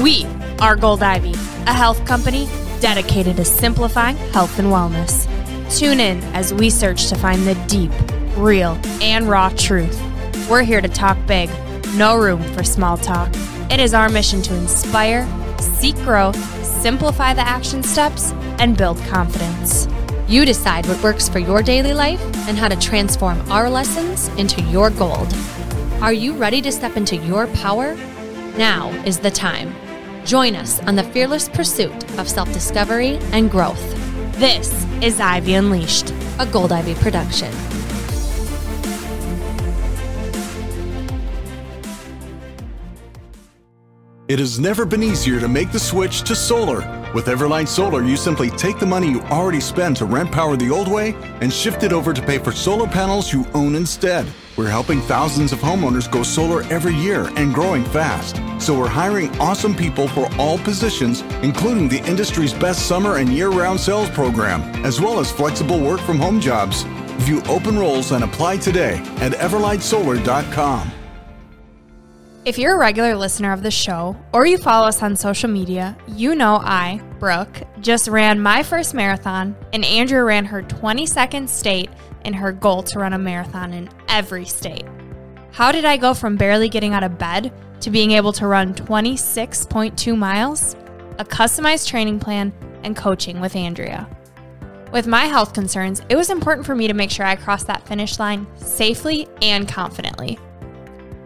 We are Gold Ivy, a health company dedicated to simplifying health and wellness. Tune in as we search to find the deep, real, and raw truth. We're here to talk big, no room for small talk. It is our mission to inspire, seek growth, simplify the action steps, and build confidence. You decide what works for your daily life and how to transform our lessons into your gold. Are you ready to step into your power? Now is the time. Join us on the fearless pursuit of self-discovery and growth. This is Ivy Unleashed, a Gold Ivy production. It has never been easier to make the switch to solar. With Everlight Solar, you simply take the money you already spend to rent power the old way and shift it over to pay for solar panels you own instead. We're helping thousands of homeowners go solar every year and growing fast. So we're hiring awesome people for all positions, including the industry's best summer and year-round sales program, as well as flexible work-from-home jobs. View open roles and apply today at everlightsolar.com. If you're a regular listener of the show, or you follow us on social media, you know I, Brooke, just ran my first marathon, and Andrea ran her 22nd state in her goal to run a marathon in every state. How did I go from barely getting out of bed to being able to run 26.2 miles? A customized training plan and coaching with Andrea. With my health concerns, it was important for me to make sure I crossed that finish line safely and confidently.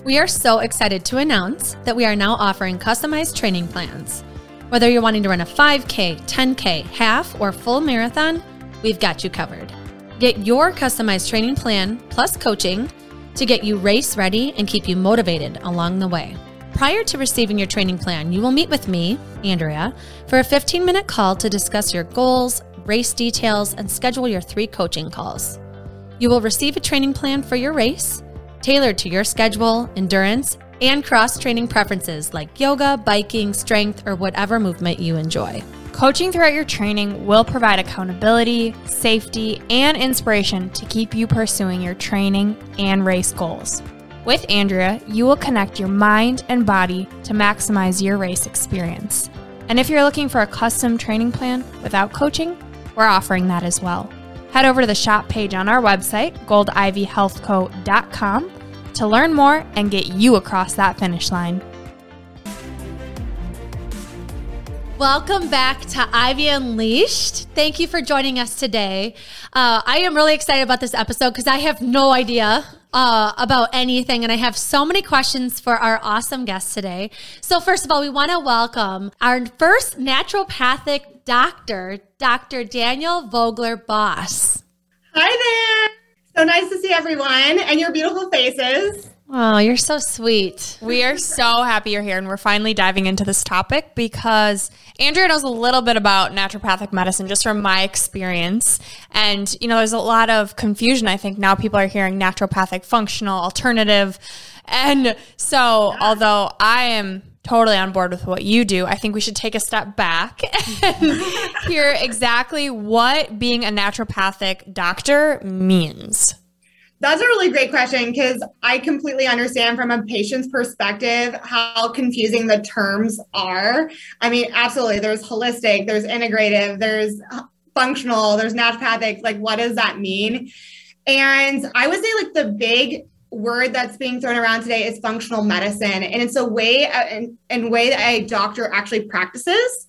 We are so excited to announce that we are now offering customized training plans. Whether you're wanting to run a 5K, 10K, half, or full marathon, we've got you covered. Get your customized training plan plus coaching to get you race ready and keep you motivated along the way. Prior to receiving your training plan, you will meet with me, Andrea, for a 15-minute call to discuss your goals, race details, and schedule your 3 coaching calls. You will receive a training plan for your race, tailored to your schedule, endurance, and cross-training preferences like yoga, biking, strength, or whatever movement you enjoy. Coaching throughout your training will provide accountability, safety, and inspiration to keep you pursuing your training and race goals. With Andrea, you will connect your mind and body to maximize your race experience. And if you're looking for a custom training plan without coaching, we're offering that as well. Head over to the shop page on our website, goldivyhealthco.com, to learn more and get you across that finish line. Welcome back to Ivy Unleashed. Thank you for joining us today. I am really excited about this episode because I have no idea about anything, and I have so many questions for our awesome guest today. So first of all, we want to welcome our first naturopathic doctor, Dr. Danielle Vogler-Bos. Hi there. So nice to see everyone and your beautiful faces. Oh, you're so sweet. We are so happy you're here, and we're finally diving into this topic because Andrea knows a little bit about naturopathic medicine just from my experience. And, you know, there's a lot of confusion. I think now people are hearing naturopathic, functional, alternative. And so although I am totally on board with what you do, I think we should take a step back and hear exactly what being a naturopathic doctor means. That's a really great question because I completely understand from a patient's perspective how confusing the terms are. I mean, absolutely. There's holistic, there's integrative, there's functional, there's naturopathic. Like, what does that mean? And I would say like the big word that's being thrown around today is functional medicine. And it's a way and way that a doctor actually practices,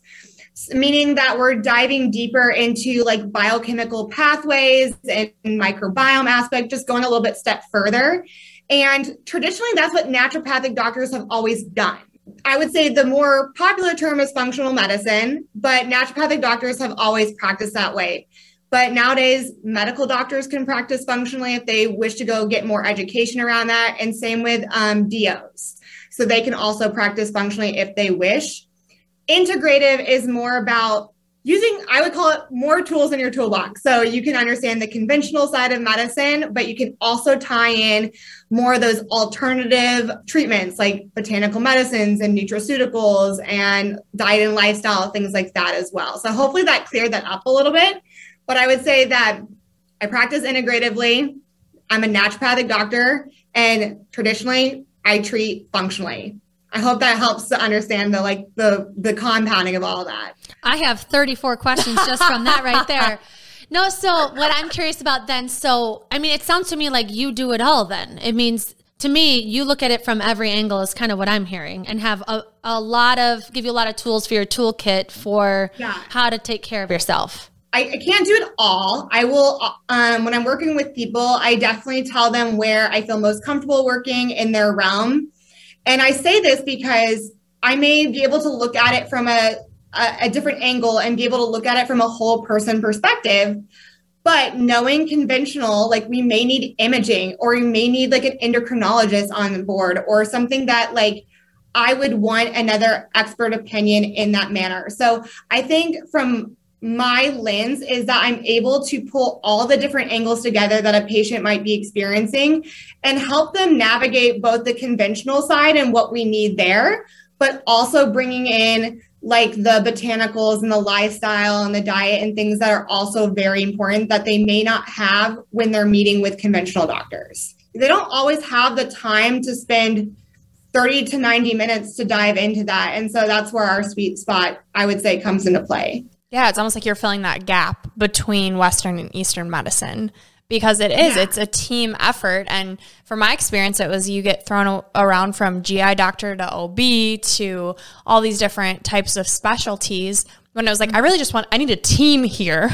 meaning that we're diving deeper into like biochemical pathways and microbiome aspect, just going a little bit step further. And traditionally, that's what naturopathic doctors have always done. I would say the more popular term is functional medicine, but naturopathic doctors have always practiced that way. But nowadays, medical doctors can practice functionally if they wish to go get more education around that. And same with DOs. So they can also practice functionally if they wish. Integrative is more about using, I would call it more tools in your toolbox. So you can understand the conventional side of medicine, but you can also tie in more of those alternative treatments like botanical medicines and nutraceuticals and diet and lifestyle, things like that as well. So hopefully that cleared that up a little bit. But I would say that I practice integratively. I'm a naturopathic doctor, and traditionally I treat functionally. I hope that helps to understand the compounding of all that. I have 34 questions just from that right there. No, so what I'm curious about then, so, I mean, it sounds to me like you do it all then. It means, to me, you look at it from every angle is kind of what I'm hearing, and have give you a lot of tools for your toolkit for how to take care of yourself. I can't do it all. I will, when I'm working with people, I definitely tell them where I feel most comfortable working in their realm. And I say this because I may be able to look at it from a different angle and be able to look at it from a whole person perspective. But knowing conventional, like we may need imaging, or we may need like an endocrinologist on board, or something that like I would want another expert opinion in that manner. So I think from my lens is that I'm able to pull all the different angles together that a patient might be experiencing and help them navigate both the conventional side and what we need there, but also bringing in like the botanicals and the lifestyle and the diet and things that are also very important that they may not have when they're meeting with conventional doctors. They don't always have the time to spend 30 to 90 minutes to dive into that. And so that's where our sweet spot, I would say, comes into play. Yeah, it's almost like you're filling that gap between Western and Eastern medicine, because it is, it's a team effort. And from my experience, it was you get thrown around from GI doctor to OB to all these different types of specialties, when it was like, I really just I need a team here.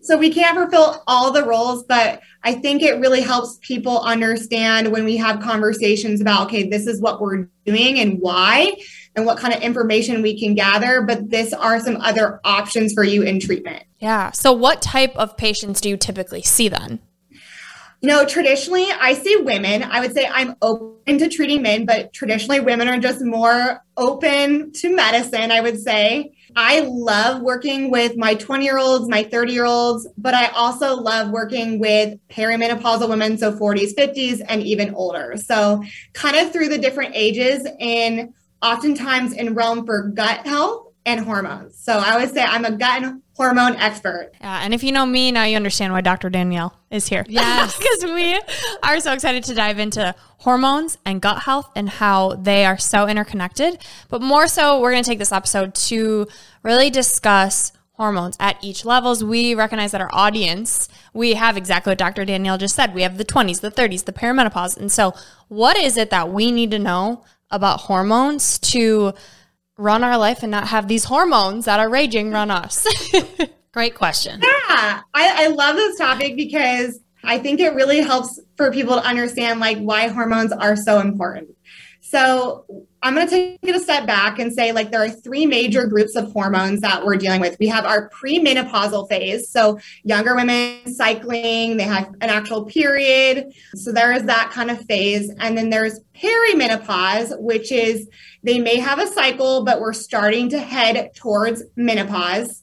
So we can't fulfill all the roles, but I think it really helps people understand when we have conversations about, okay, this is what we're doing and why, and what kind of information we can gather, but this are some other options for you in treatment. Yeah. So what type of patients do you typically see then? You know, traditionally I see women. I would say I'm open to treating men, but traditionally women are just more open to medicine, I would say. I love working with my 20-year-olds, my 30-year-olds, but I also love working with perimenopausal women, so 40s, 50s, and even older. So kind of through the different ages, and oftentimes in realm for gut health and hormones. So I would say I'm a gut and hormone expert. Yeah, and if you know me, now you understand why Dr. Danielle is here. Yes. Because we are so excited to dive into hormones and gut health and how they are so interconnected. But more so, we're going to take this episode to really discuss hormones at each levels. We recognize that our audience, we have exactly what Dr. Danielle just said. We have the 20s, the 30s, the perimenopause. And so what is it that we need to know about hormones to run our life and not have these hormones that are raging run us? Great question. Yeah, I love this topic because I think it really helps for people to understand like why hormones are so important. So I'm going to take it a step back and say like there are three major groups of hormones that we're dealing with. We have our premenopausal phase. So younger women cycling, they have an actual period. So there is that kind of phase. And then there's perimenopause, which is they may have a cycle, but we're starting to head towards menopause.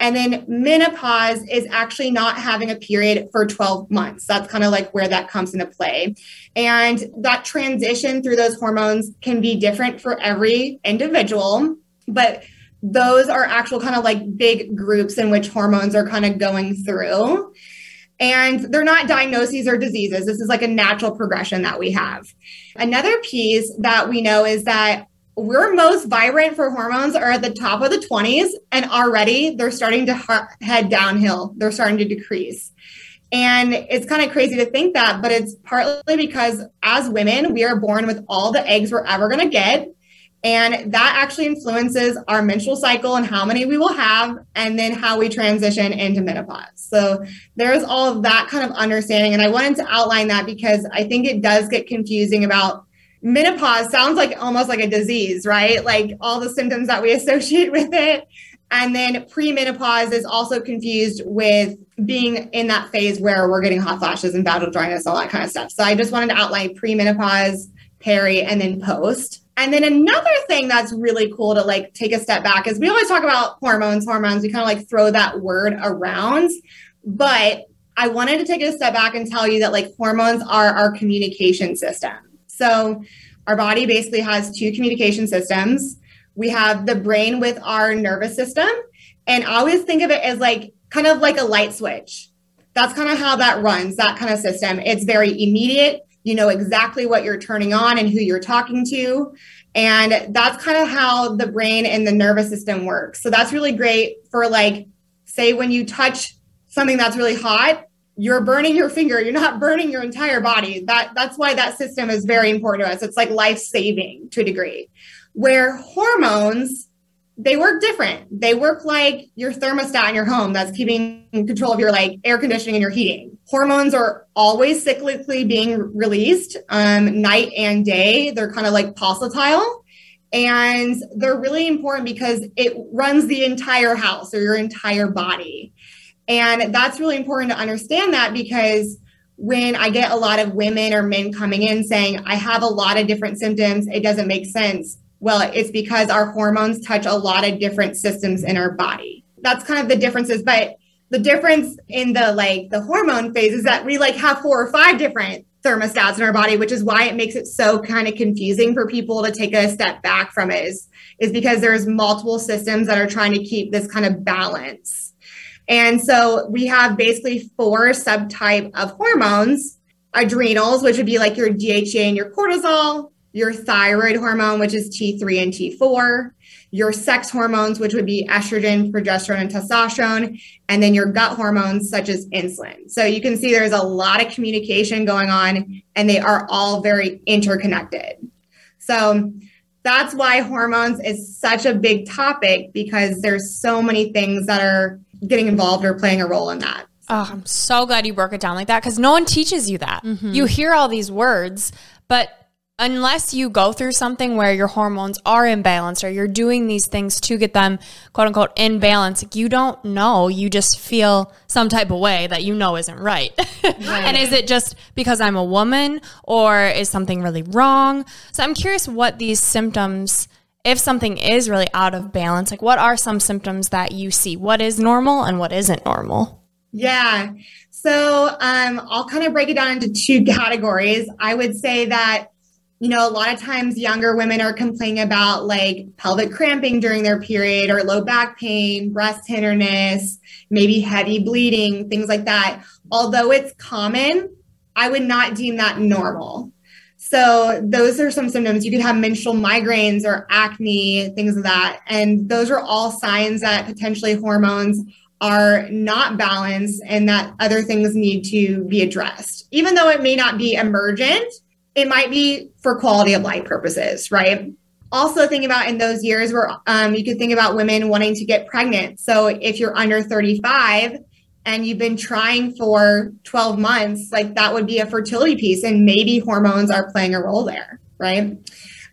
And then menopause is actually not having a period for 12 months. That's kind of like where that comes into play. And that transition through those hormones can be different for every individual, but those are actual kind of like big groups in which hormones are kind of going through. And they're not diagnoses or diseases. This is like a natural progression that we have. Another piece that we know is that we're most vibrant for hormones are at the top of the 20s, and already they're starting to head downhill. They're starting to decrease. And it's kind of crazy to think that, but it's partly because as women, we are born with all the eggs we're ever going to get. And that actually influences our menstrual cycle and how many we will have, and then how we transition into menopause. So there's all of that kind of understanding. And I wanted to outline that because I think it does get confusing about menopause sounds like almost like a disease, right? Like all the symptoms that we associate with it. And then premenopause is also confused with being in that phase where we're getting hot flashes and vaginal dryness, all that kind of stuff. So I just wanted to outline premenopause, peri, and then post. And then another thing that's really cool to like take a step back is we always talk about hormones. We kind of like throw that word around, but I wanted to take a step back and tell you that like hormones are our communication system. So our body basically has two communication systems. We have the brain with our nervous system. And I always think of it as like kind of like a light switch. That's kind of how that runs, that kind of system. It's very immediate. You know exactly what you're turning on and who you're talking to. And that's kind of how the brain and the nervous system works. So that's really great for, like, say when you touch something that's really hot, you're burning your finger. You're not burning your entire body. That's why that system is very important to us. It's like life-saving to a degree. Where hormones, they work different. They work like your thermostat in your home that's keeping control of your, like, air conditioning and your heating. Hormones are always cyclically being released, night and day. They're kind of like pulsatile, and they're really important because it runs the entire house or your entire body. And that's really important to understand that, because when I get a lot of women or men coming in saying, I have a lot of different symptoms, it doesn't make sense. Well, it's because our hormones touch a lot of different systems in our body. That's kind of the differences. But the difference in the hormone phase is that we have 4 or 5 different thermostats in our body, which is why it makes it so kind of confusing for people to take a step back from it, is because there's multiple systems that are trying to keep this kind of balance. And so we have basically 4 subtype of hormones: adrenals, which would be like your DHEA and your cortisol, your thyroid hormone, which is T3 and T4, your sex hormones, which would be estrogen, progesterone, and testosterone, and then your gut hormones, such as insulin. So you can see there's a lot of communication going on, and they are all very interconnected. So that's why hormones is such a big topic, because there's so many things that are getting involved or playing a role in that. Oh, I'm so glad you broke it down like that, because no one teaches you that. Mm-hmm. You hear all these words, but unless you go through something where your hormones are imbalanced or you're doing these things to get them, quote unquote, in balance, you don't know. You just feel some type of way that you know isn't right. Right. And is it just because I'm a woman, or is something really wrong? So I'm curious what these symptoms, if something is really out of balance, like what are some symptoms that you see? What is normal and what isn't normal? Yeah. So I'll kind of break it down into 2 categories. I would say that, you know, a lot of times younger women are complaining about pelvic cramping during their period, or low back pain, breast tenderness, maybe heavy bleeding, things like that. Although it's common, I would not deem that normal. So those are some symptoms. You could have menstrual migraines or acne, things of that. And those are all signs that potentially hormones are not balanced and that other things need to be addressed. Even though it may not be emergent, it might be for quality of life purposes, right? Also, think about in those years where you could think about women wanting to get pregnant. So if you're under 35 and you've been trying for 12 months, that would be a fertility piece, and maybe hormones are playing a role there, right?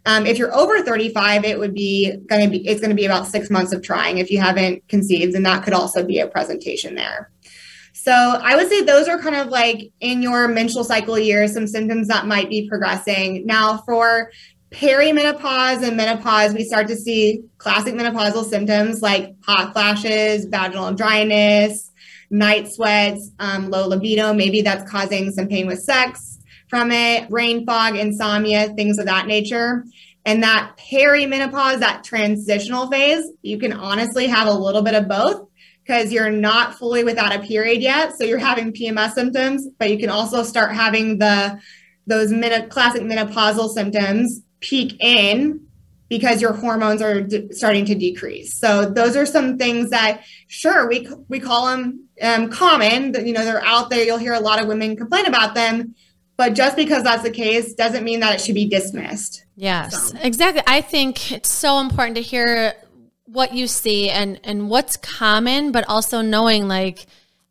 If you're over 35, it's going to be about 6 months of trying if you haven't conceived, and that could also be a presentation there. So I would say those are kind of in your menstrual cycle years, some symptoms that might be progressing. Now for perimenopause and menopause, we start to see classic menopausal symptoms like hot flashes, vaginal dryness, night sweats, low libido. Maybe that's causing some pain with sex from it, brain fog, insomnia, things of that nature. And that perimenopause, that transitional phase, you can honestly have a little bit of both, because you're not fully without a period yet. So you're having PMS symptoms, but you can also start having classic menopausal symptoms peak in because your hormones are starting to decrease. So those are some things that, sure, we call them common, but, they're out there. You'll hear a lot of women complain about them. But just because that's the case doesn't mean that it should be dismissed. Yes, exactly. I think it's so important to hear what you see and what's common, but also knowing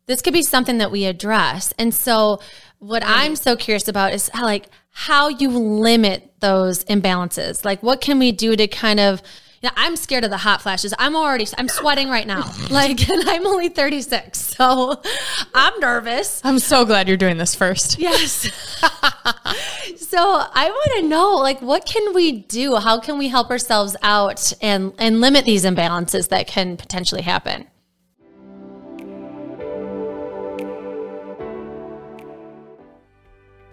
this could be something that we address. And so what I'm so curious about is how you limit those imbalances. What can we do to kind of, I'm scared of the hot flashes. I'm sweating right now. And I'm only 36. So I'm nervous. I'm so glad you're doing this first. Yes. So I want to know, what can we do? How can we help ourselves out and limit these imbalances that can potentially happen?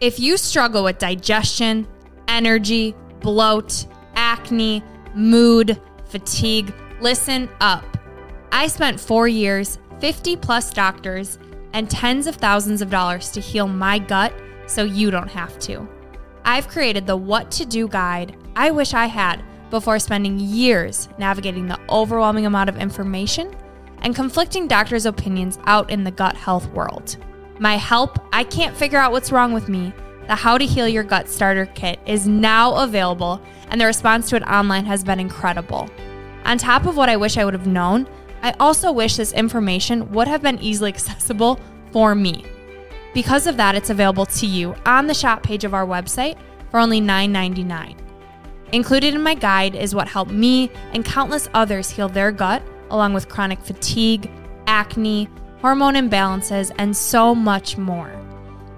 If you struggle with digestion, energy, bloat, acne, mood, fatigue, listen up. I spent 4 years, 50 plus doctors, and tens of thousands of dollars to heal my gut so you don't have to. I've created the what to do guide I wish I had before spending years navigating the overwhelming amount of information and conflicting doctors' opinions out in the gut health world. My help, I can't figure out what's wrong with me, the How to Heal Your Gut Starter Kit is now available, and the response to it online has been incredible. On top of what I wish I would have known, I also wish this information would have been easily accessible for me. Because of that, it's available to you on the shop page of our website for only $9.99. Included in my guide is what helped me and countless others heal their gut, along with chronic fatigue, acne, hormone imbalances, and so much more.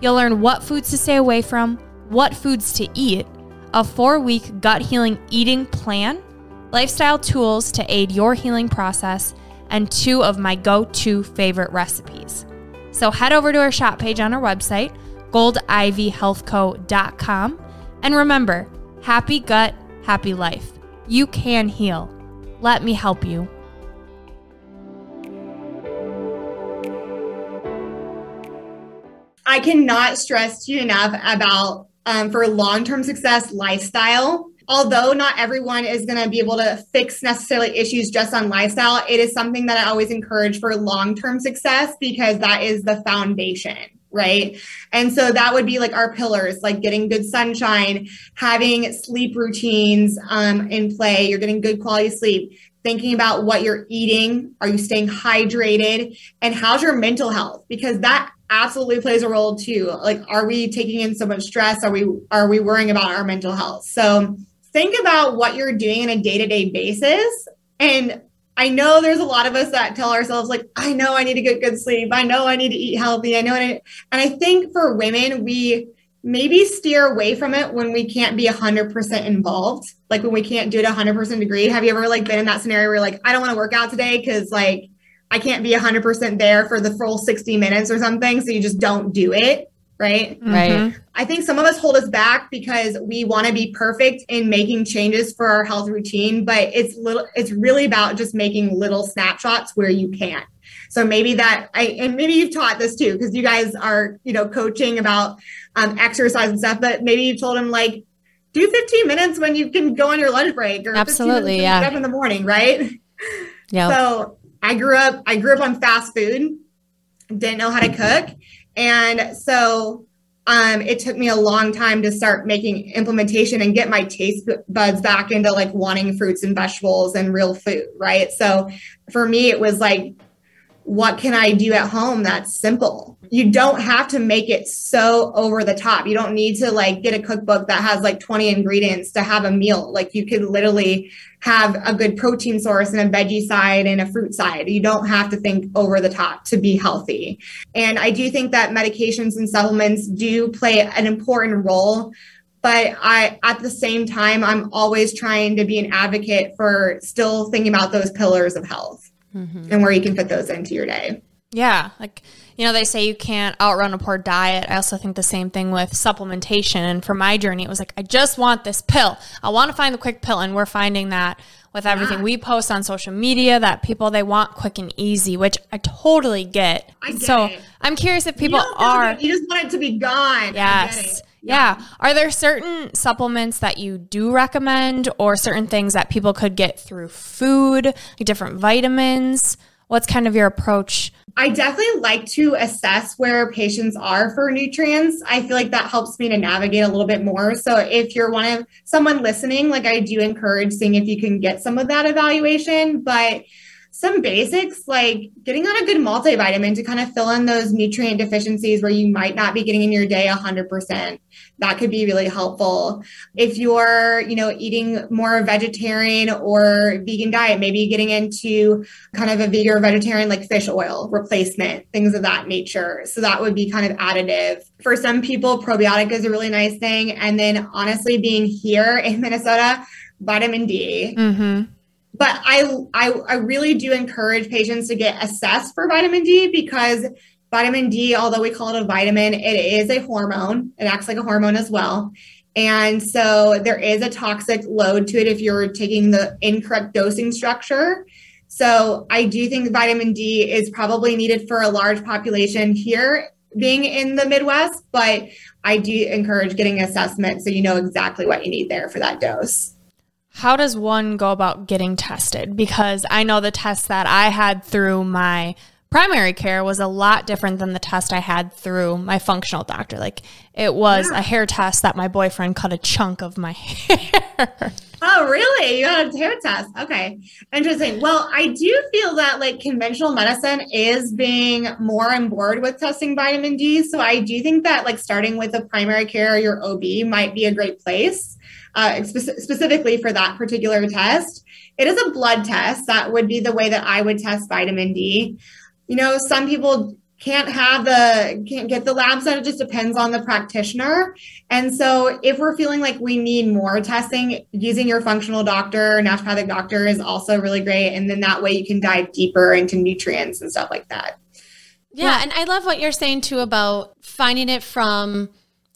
You'll learn what foods to stay away from, what foods to eat, a 4-week gut healing eating plan, lifestyle tools to aid your healing process, and 2 of my go-to favorite recipes. So head over to our shop page on our website, goldivyhealthco.com, and remember, happy gut, happy life. You can heal. Let me help you. I cannot stress to you enough about, for long-term success, lifestyle. Although not everyone is going to be able to fix necessarily issues just on lifestyle, it is something that I always encourage for long-term success because that is the foundation, right? And so that would be like our pillars, like getting good sunshine, having sleep routines in play, you're getting good quality sleep, thinking about what you're eating, are you staying hydrated, and how's your mental health? Because that absolutely plays a role too. Like, are we taking in so much stress? Are we worrying about our mental health? So think about what you're doing on a day-to-day basis. And I know there's a lot of us that tell ourselves, like, I know I need to get good sleep. I know I need to eat healthy. I know. And I think for women, we maybe steer away from it when we can't be 100% involved. Like when we can't do it 100% degree. Have you ever like been in that scenario where you're like, I don't want to work out today because like I can't be 100% there for the full 60 minutes or something. So you just don't do it. Right? Right. Mm-hmm. I think some of us hold us back because we want to be perfect in making changes for our health routine, but it's really about just making little snapshots where you can. So maybe maybe you've taught this too, because you guys are, coaching about exercise and stuff, but maybe you've told them like, do 15 minutes when you can go on your lunch break or absolutely, yeah, get up in the morning. Right. Yeah. So I grew up on fast food, didn't know how to cook. And so it took me a long time to start making implementation and get my taste buds back into like wanting fruits and vegetables and real food, right? So for me, it was like, what can I do at home that's simple? You don't have to make it so over the top. You don't need to like get a cookbook that has like 20 ingredients to have a meal. Like you could literally have a good protein source and a veggie side and a fruit side. You don't have to think over the top to be healthy. And I do think that medications and supplements do play an important role. But at the same time, I'm always trying to be an advocate for still thinking about those pillars of health. Mm-hmm. And where you can fit those into your day. Yeah. Like, they say you can't outrun a poor diet. I also think the same thing with supplementation. And for my journey, it was like, I just want this pill. I want to find the quick pill. And we're finding that with everything we post on social media, that people, they want quick and easy, which I totally get. I get it. I'm curious if people you just want it to be gone. Yes. Yeah. Are there certain supplements that you do recommend or certain things that people could get through food, like different vitamins? What's kind of your approach? I definitely like to assess where patients are for nutrients. I feel like that helps me to navigate a little bit more. So if you're someone listening, like I do encourage seeing if you can get some of that evaluation, but some basics like getting on a good multivitamin to kind of fill in those nutrient deficiencies where you might not be getting in your day 100%. That could be really helpful. If you're, eating more vegetarian or vegan diet, maybe getting into kind of a vegan or vegetarian like fish oil replacement, things of that nature. So that would be kind of additive. For some people, probiotic is a really nice thing. And then honestly, being here in Minnesota, vitamin D. Mm-hmm. But I really do encourage patients to get assessed for vitamin D because vitamin D, although we call it a vitamin, it is a hormone. It acts like a hormone as well. And so there is a toxic load to it if you're taking the incorrect dosing structure. So I do think vitamin D is probably needed for a large population here being in the Midwest, but I do encourage getting assessment so you know exactly what you need there for that dose. How does one go about getting tested? Because I know the test that I had through my primary care was a lot different than the test I had through my functional doctor. Like it was a hair test that my boyfriend cut a chunk of my hair. Oh, really? You had a hair test. Okay. Interesting. Well, I do feel that like conventional medicine is being more on board with testing vitamin D. So I do think that like starting with a primary care or your OB might be a great place. Specifically for that particular test. It is a blood test. That would be the way that I would test vitamin D. You know, some people can't get the labs, and it just depends on the practitioner. And so if we're feeling like we need more testing, using your functional doctor, naturopathic doctor is also really great. And then that way you can dive deeper into nutrients and stuff like that. Yeah. And I love what you're saying too about finding it from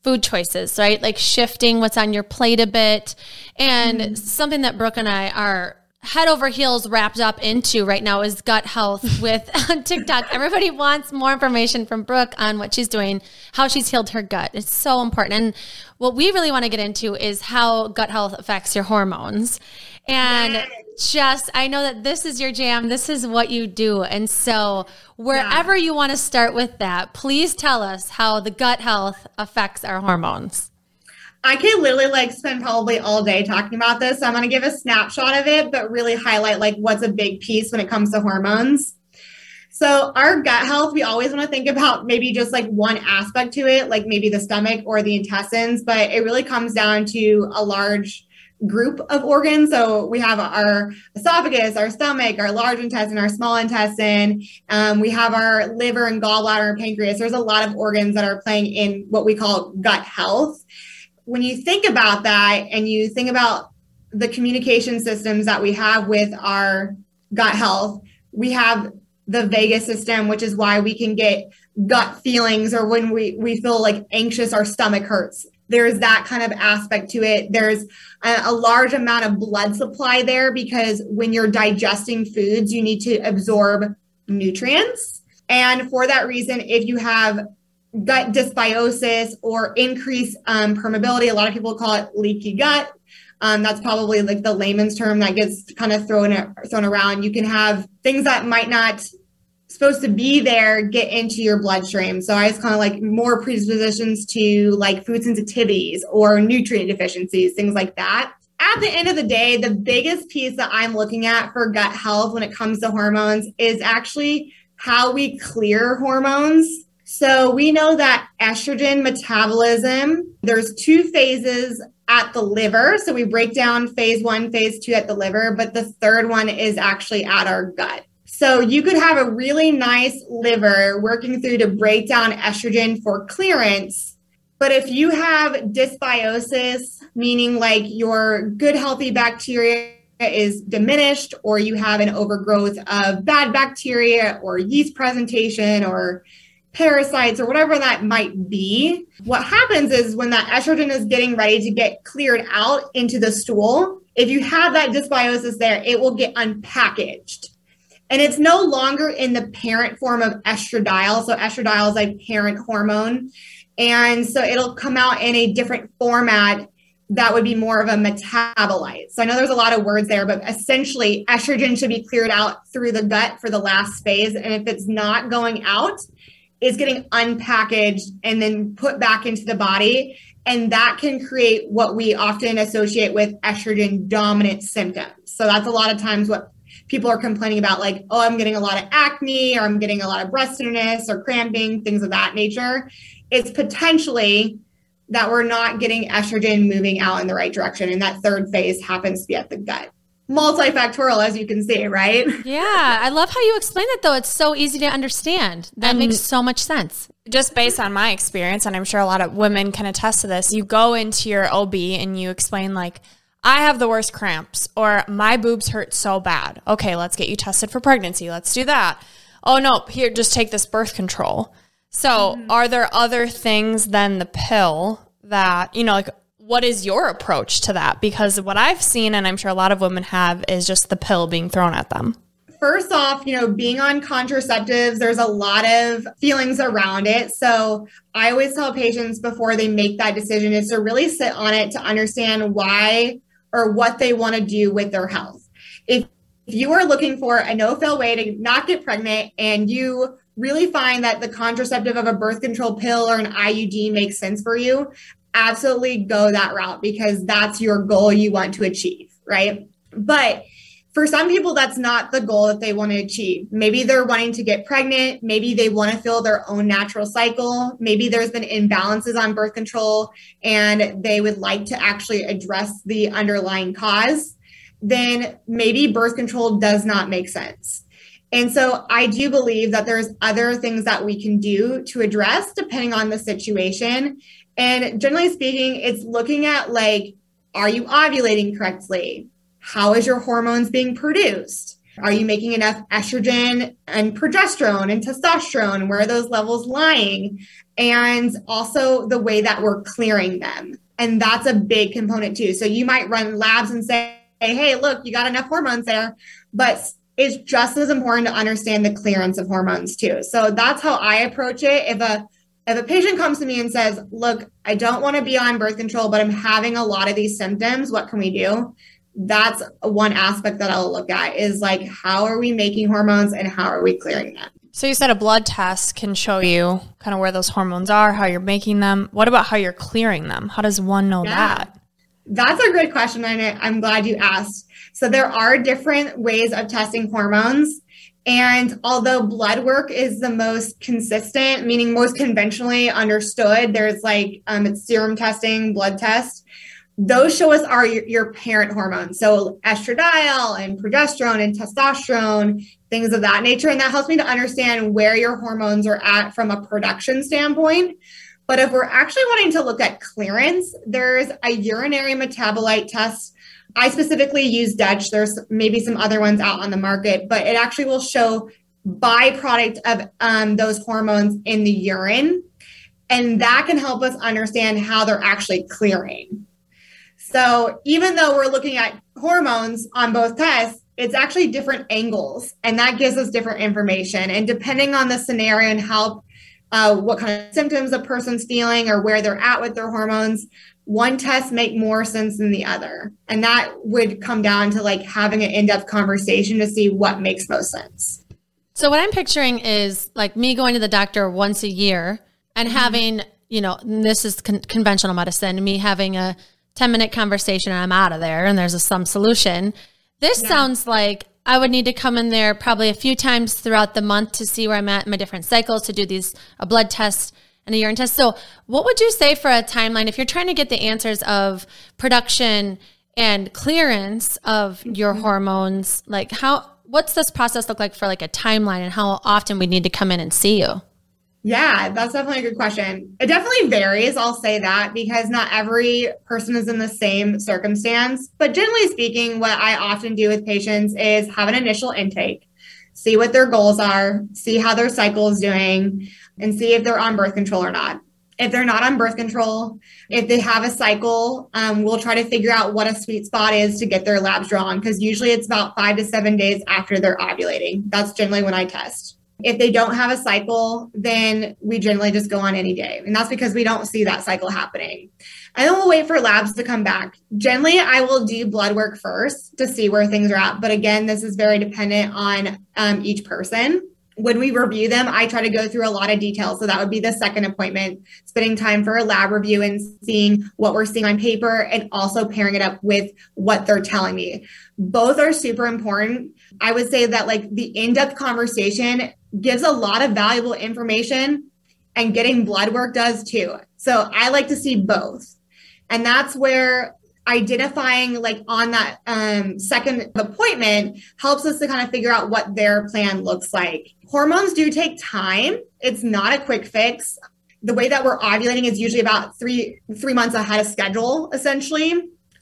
food choices, right? Like shifting what's on your plate a bit. And something that Brooke and I are head over heels wrapped up into right now is gut health with on TikTok. Everybody wants more information from Brooke on what she's doing, how she's healed her gut. It's so important. And what we really want to get into is how gut health affects your hormones. And I know that this is your jam. This is what you do. And so wherever you want to start with that, please tell us how the gut health affects our hormones. I could literally like spend probably all day talking about this. So I'm going to give a snapshot of it, but really highlight like what's a big piece when it comes to hormones. So our gut health, we always want to think about maybe just like one aspect to it, like maybe the stomach or the intestines, but it really comes down to a large group of organs. So we have our esophagus, our stomach, our large intestine, our small intestine. We have our liver and gallbladder and pancreas. There's a lot of organs that are playing in what we call gut health. When you think about that and you think about the communication systems that we have with our gut health, we have the vagus system, which is why we can get gut feelings or when we feel like anxious, our stomach hurts. There's that kind of aspect to it. There's a large amount of blood supply there because when you're digesting foods, you need to absorb nutrients. And for that reason, if you have gut dysbiosis or increased permeability, a lot of people call it leaky gut. That's probably like the layman's term that gets kind of thrown around. You can have things that might not supposed to be there get into your bloodstream. So I was kind of like more predispositions to like food sensitivities or nutrient deficiencies, things like that. At the end of the day, the biggest piece that I'm looking at for gut health when it comes to hormones is actually how we clear hormones. So we know that estrogen metabolism, there's two phases at the liver. So we break down phase one, phase two at the liver, but the third one is actually at our gut. So you could have a really nice liver working through to break down estrogen for clearance. But if you have dysbiosis, meaning like your good healthy bacteria is diminished, or you have an overgrowth of bad bacteria or yeast presentation or parasites or whatever that might be, what happens is when that estrogen is getting ready to get cleared out into the stool, if you have that dysbiosis there, it will get unpackaged. And it's no longer in the parent form of estradiol. So estradiol is like parent hormone. And so it'll come out in a different format that would be more of a metabolite. So I know there's a lot of words there, but essentially estrogen should be cleared out through the gut for the last phase. And if it's not going out, it's getting unpackaged and then put back into the body. And that can create what we often associate with estrogen dominant symptoms. So that's a lot of times what people are complaining about, like, oh, I'm getting a lot of acne, or I'm getting a lot of breast tenderness or cramping, things of that nature. It's potentially that we're not getting estrogen moving out in the right direction. And that third phase happens to be at the gut. Multifactorial, as you can see, right? Yeah. I love how you explain it, though. It's so easy to understand. That makes so much sense. Just based on my experience, and I'm sure a lot of women can attest to this, you go into your OB and you explain, like, I have the worst cramps, or my boobs hurt so bad. Okay, let's get you tested for pregnancy. Let's do that. Oh, no, here, just take this birth control. So are there other things than the pill that, you know, like what is your approach to that? Because what I've seen, and I'm sure a lot of women have, is just the pill being thrown at them. first off, you know, being on contraceptives, there's a lot of feelings around it. So I always tell patients before they make that decision is to really sit on it to understand why or what they want to do with their health. If you are looking for a no-fail way to not get pregnant and you really find that the contraceptive of a birth control pill or an IUD makes sense for you, absolutely go that route because that's your goal you want to achieve, right? But for some people, that's not the goal that they want to achieve. Maybe they're wanting to get pregnant. Maybe they want to feel their own natural cycle. Maybe there's been imbalances on birth control and they would like to actually address the underlying cause. Then maybe birth control does not make sense. And so I do believe that there's other things that we can do to address depending on the situation. And generally speaking, it's looking at like, are you ovulating correctly? How is your hormones being produced? Are you making enough estrogen and progesterone and testosterone? Where are those levels lying? And also the way that we're clearing them. And that's a big component too. So you might run labs and say, hey, look, you got enough hormones there, but it's just as important to understand the clearance of hormones too. So that's how I approach it. If a patient comes to me and says, look, I don't want to be on birth control, but I'm having a lot of these symptoms, what can we do? That's one aspect that I'll look at is like, how are we making hormones and how are we clearing them? So you said a blood test can show you kind of where those hormones are, how you're making them. What about how you're clearing them? How does one know that? That's a good question, and I'm glad you asked. So there are different ways of testing hormones. And although blood work is the most consistent, meaning most conventionally understood, there's like it's serum testing, blood test. Those show us are your parent hormones. So estradiol and progesterone and testosterone, things of that nature. And that helps me to understand where your hormones are at from a production standpoint. But if we're actually wanting to look at clearance, there's a urinary metabolite test. I specifically use Dutch. There's maybe some other ones out on the market, but it actually will show byproduct of those hormones in the urine. And that can help us understand how they're actually clearing. So even though we're looking at hormones on both tests, it's actually different angles. And that gives us different information. And depending on the scenario and how what kind of symptoms a person's feeling or where they're at with their hormones, one test make more sense than the other. And that would come down to like having an in-depth conversation to see what makes most sense. So what I'm picturing is like me going to the doctor once a year and having, you know, this is conventional medicine, me having a 10-minute conversation and I'm out of there and there's some solution. This sounds like I would need to come in there probably a few times throughout the month to see where I'm at in my different cycles, to do these a blood test and a urine test. So what would you say for a timeline if you're trying to get the answers of production and clearance of your hormones? Like what's this process look like for like a timeline and how often we need to come in and see you? Yeah, that's definitely a good question. It definitely varies. I'll say that because not every person is in the same circumstance. But generally speaking, what I often do with patients is have an initial intake, see what their goals are, see how their cycle is doing, and see if they're on birth control or not. If they're not on birth control, if they have a cycle, we'll try to figure out what a sweet spot is to get their labs drawn because usually it's about 5 to 7 days after they're ovulating. That's generally when I test. If they don't have a cycle, then we generally just go on any day. And that's because we don't see that cycle happening. And then we'll wait for labs to come back. Generally, I will do blood work first to see where things are at. But again, this is very dependent on each person. When we review them, I try to go through a lot of details. So that would be the second appointment, spending time for a lab review and seeing what we're seeing on paper and also pairing it up with what they're telling me. Both are super important. I would say that like the in-depth conversation gives a lot of valuable information and getting blood work does too. So I like to see both. And that's where identifying like on that second appointment helps us to kind of figure out what their plan looks like. Hormones do take time. It's not a quick fix. The way that we're ovulating is usually about three months ahead of schedule, essentially.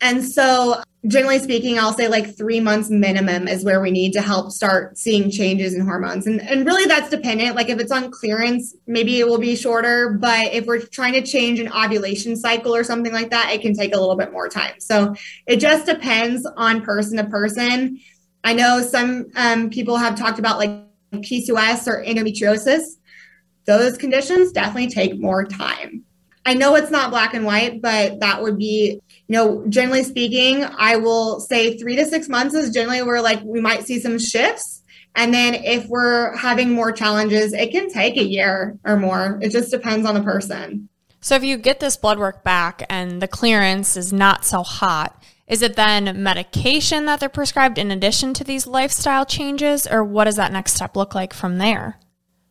And so generally speaking, I'll say like 3 months minimum is where we need to help start seeing changes in hormones. And really that's dependent. Like if it's on clearance, maybe it will be shorter, but if we're trying to change an ovulation cycle or something like that, it can take a little bit more time. So it just depends on person to person. I know some people have talked about like PCOS or endometriosis. Those conditions definitely take more time. I know it's not black and white, but that would be, you know, generally speaking, I will say 3 to 6 months is generally where like we might see some shifts. And then if we're having more challenges, it can take a year or more. It just depends on the person. So if you get this blood work back and the clearance is not so hot, is it then medication that they're prescribed in addition to these lifestyle changes? Or what does that next step look like from there?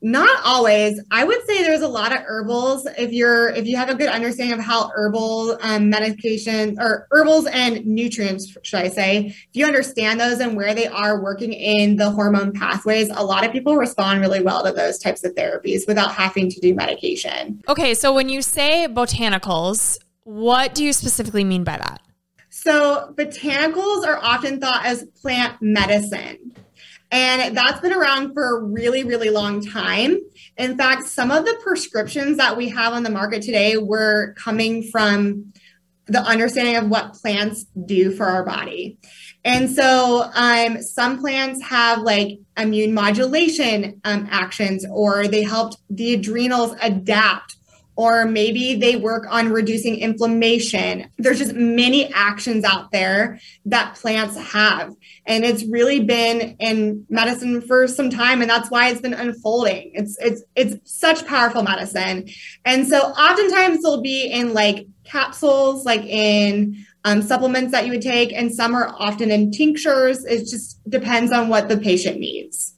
Not always. I would say there's a lot of herbals. If you have a good understanding of how herbal medication or herbals and nutrients, should I say, if you understand those and where they are working in the hormone pathways, a lot of people respond really well to those types of therapies without having to do medication. Okay. So when you say botanicals, what do you specifically mean by that? So botanicals are often thought as plant medicine. And that's been around for a really, really long time. In fact, some of the prescriptions that we have on the market today were coming from the understanding of what plants do for our body. And so some plants have like immune modulation actions, or they helped the adrenals adapt, or maybe they work on reducing inflammation. There's just many actions out there that plants have. And it's really been in medicine for some time. And that's why it's been unfolding. It's such powerful medicine. And so oftentimes they'll be in like capsules, like in supplements that you would take. And some are often in tinctures. It just depends on what the patient needs.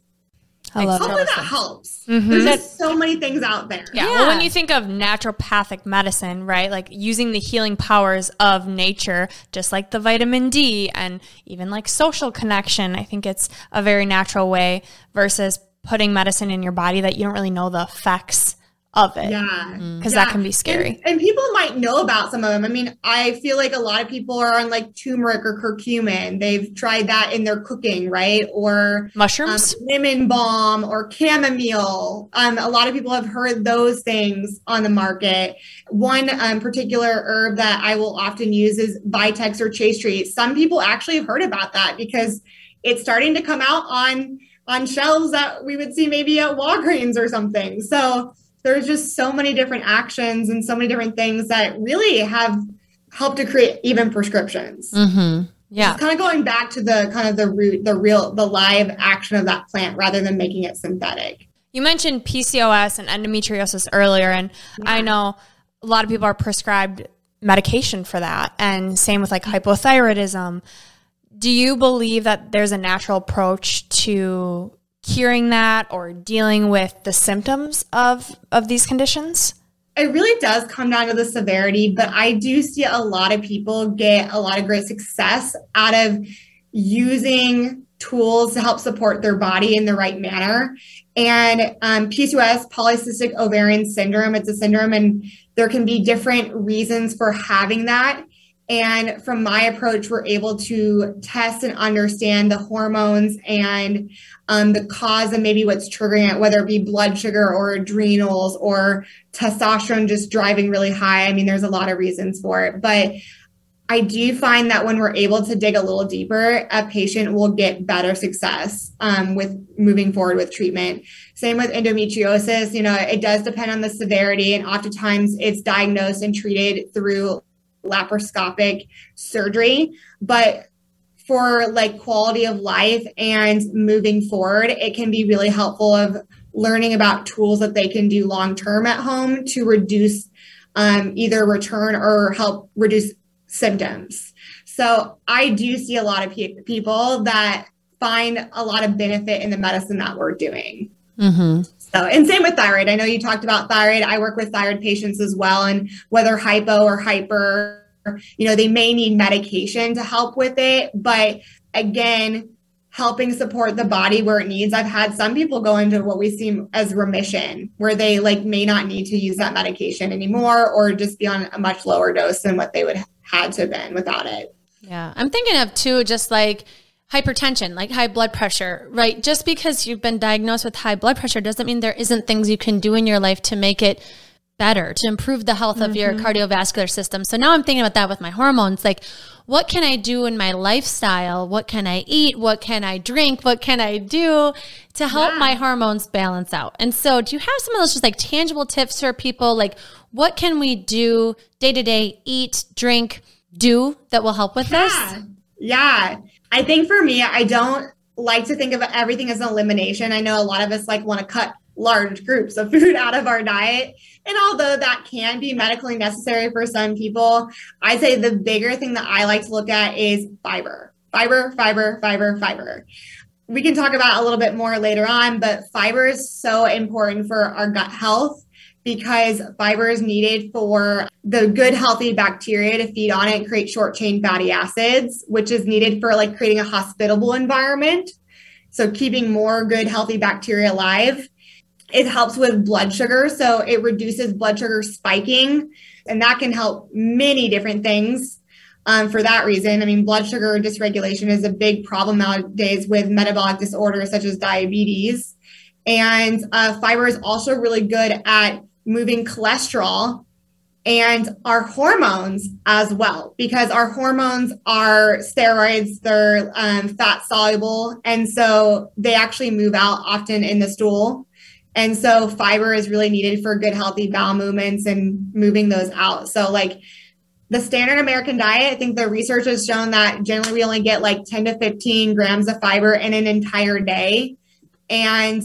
Hopefully that helps. Mm-hmm. There's so many things out there. Yeah. Well, when you think of naturopathic medicine, right? Like using the healing powers of nature, just like the vitamin D and even like social connection. I think it's a very natural way versus putting medicine in your body that you don't really know the effects of it. Yeah. Because that can be scary. And people might know about some of them. I mean, I feel like a lot of people are on like turmeric or curcumin. They've tried that in their cooking, right? Or mushrooms, lemon balm or chamomile. A lot of people have heard those things on the market. One particular herb that I will often use is vitex or chastetree. Some people actually have heard about that because it's starting to come out on shelves that we would see maybe at Walgreens or something. So there's just so many different actions and so many different things that really have helped to create even prescriptions. Mm-hmm. Yeah. It's kind of going back to the kind of the root, the live action of that plant rather than making it synthetic. You mentioned PCOS and endometriosis earlier, and yeah. I know a lot of people are prescribed medication for that. And same with like hypothyroidism. Do you believe that there's a natural approach to curing that or dealing with the symptoms of these conditions? It really does come down to the severity, but I do see a lot of people get a lot of great success out of using tools to help support their body in the right manner. And PCOS, polycystic ovarian syndrome, it's a syndrome and there can be different reasons for having that. And from my approach, we're able to test and understand the hormones and the cause and maybe what's triggering it, whether it be blood sugar or adrenals or testosterone just driving really high. I mean, there's a lot of reasons for it. But I do find that when we're able to dig a little deeper, a patient will get better success with moving forward with treatment. Same with endometriosis. You know, it does depend on the severity. And oftentimes it's diagnosed and treated through laparoscopic surgery, but for like quality of life and moving forward, it can be really helpful of learning about tools that they can do long-term at home to reduce either return or help reduce symptoms. So I do see a lot of people that find a lot of benefit in the medicine that we're doing. Mm-hmm. So, and same with thyroid. I know you talked about thyroid. I work with thyroid patients as well. And whether hypo or hyper, you know, they may need medication to help with it. But again, helping support the body where it needs. I've had some people go into what we see as remission, where they like may not need to use that medication anymore or just be on a much lower dose than what they would have had to have been without it. Yeah. I'm thinking of too, just like hypertension, like high blood pressure, right? Just because you've been diagnosed with high blood pressure doesn't mean there isn't things you can do in your life to make it better, to improve the health of your cardiovascular system. So now I'm thinking about that with my hormones, like what can I do in my lifestyle? What can I eat? What can I drink? What can I do to help my hormones balance out? And so do you have some of those just like tangible tips for people? Like what can we do day to day, eat, drink, do that will help with this? Yeah. I think for me, I don't like to think of everything as an elimination. I know a lot of us like want to cut large groups of food out of our diet. And although that can be medically necessary for some people, I'd say the bigger thing that I like to look at is fiber. Fiber. We can talk about a little bit more later on, but fiber is so important for our gut health because fiber is needed for the good, healthy bacteria to feed on it and create short chain fatty acids, which is needed for like creating a hospitable environment. So keeping more good, healthy bacteria alive. It helps with blood sugar. So it reduces blood sugar spiking, and that can help many different things for that reason. I mean, blood sugar dysregulation is a big problem nowadays with metabolic disorders such as diabetes. And fiber is also really good at moving cholesterol and our hormones as well, because our hormones are steroids, they're fat soluble. And so they actually move out often in the stool. And so fiber is really needed for good, healthy bowel movements and moving those out. So like the standard American diet, I think the research has shown that generally we only get like 10 to 15 grams of fiber in an entire day. And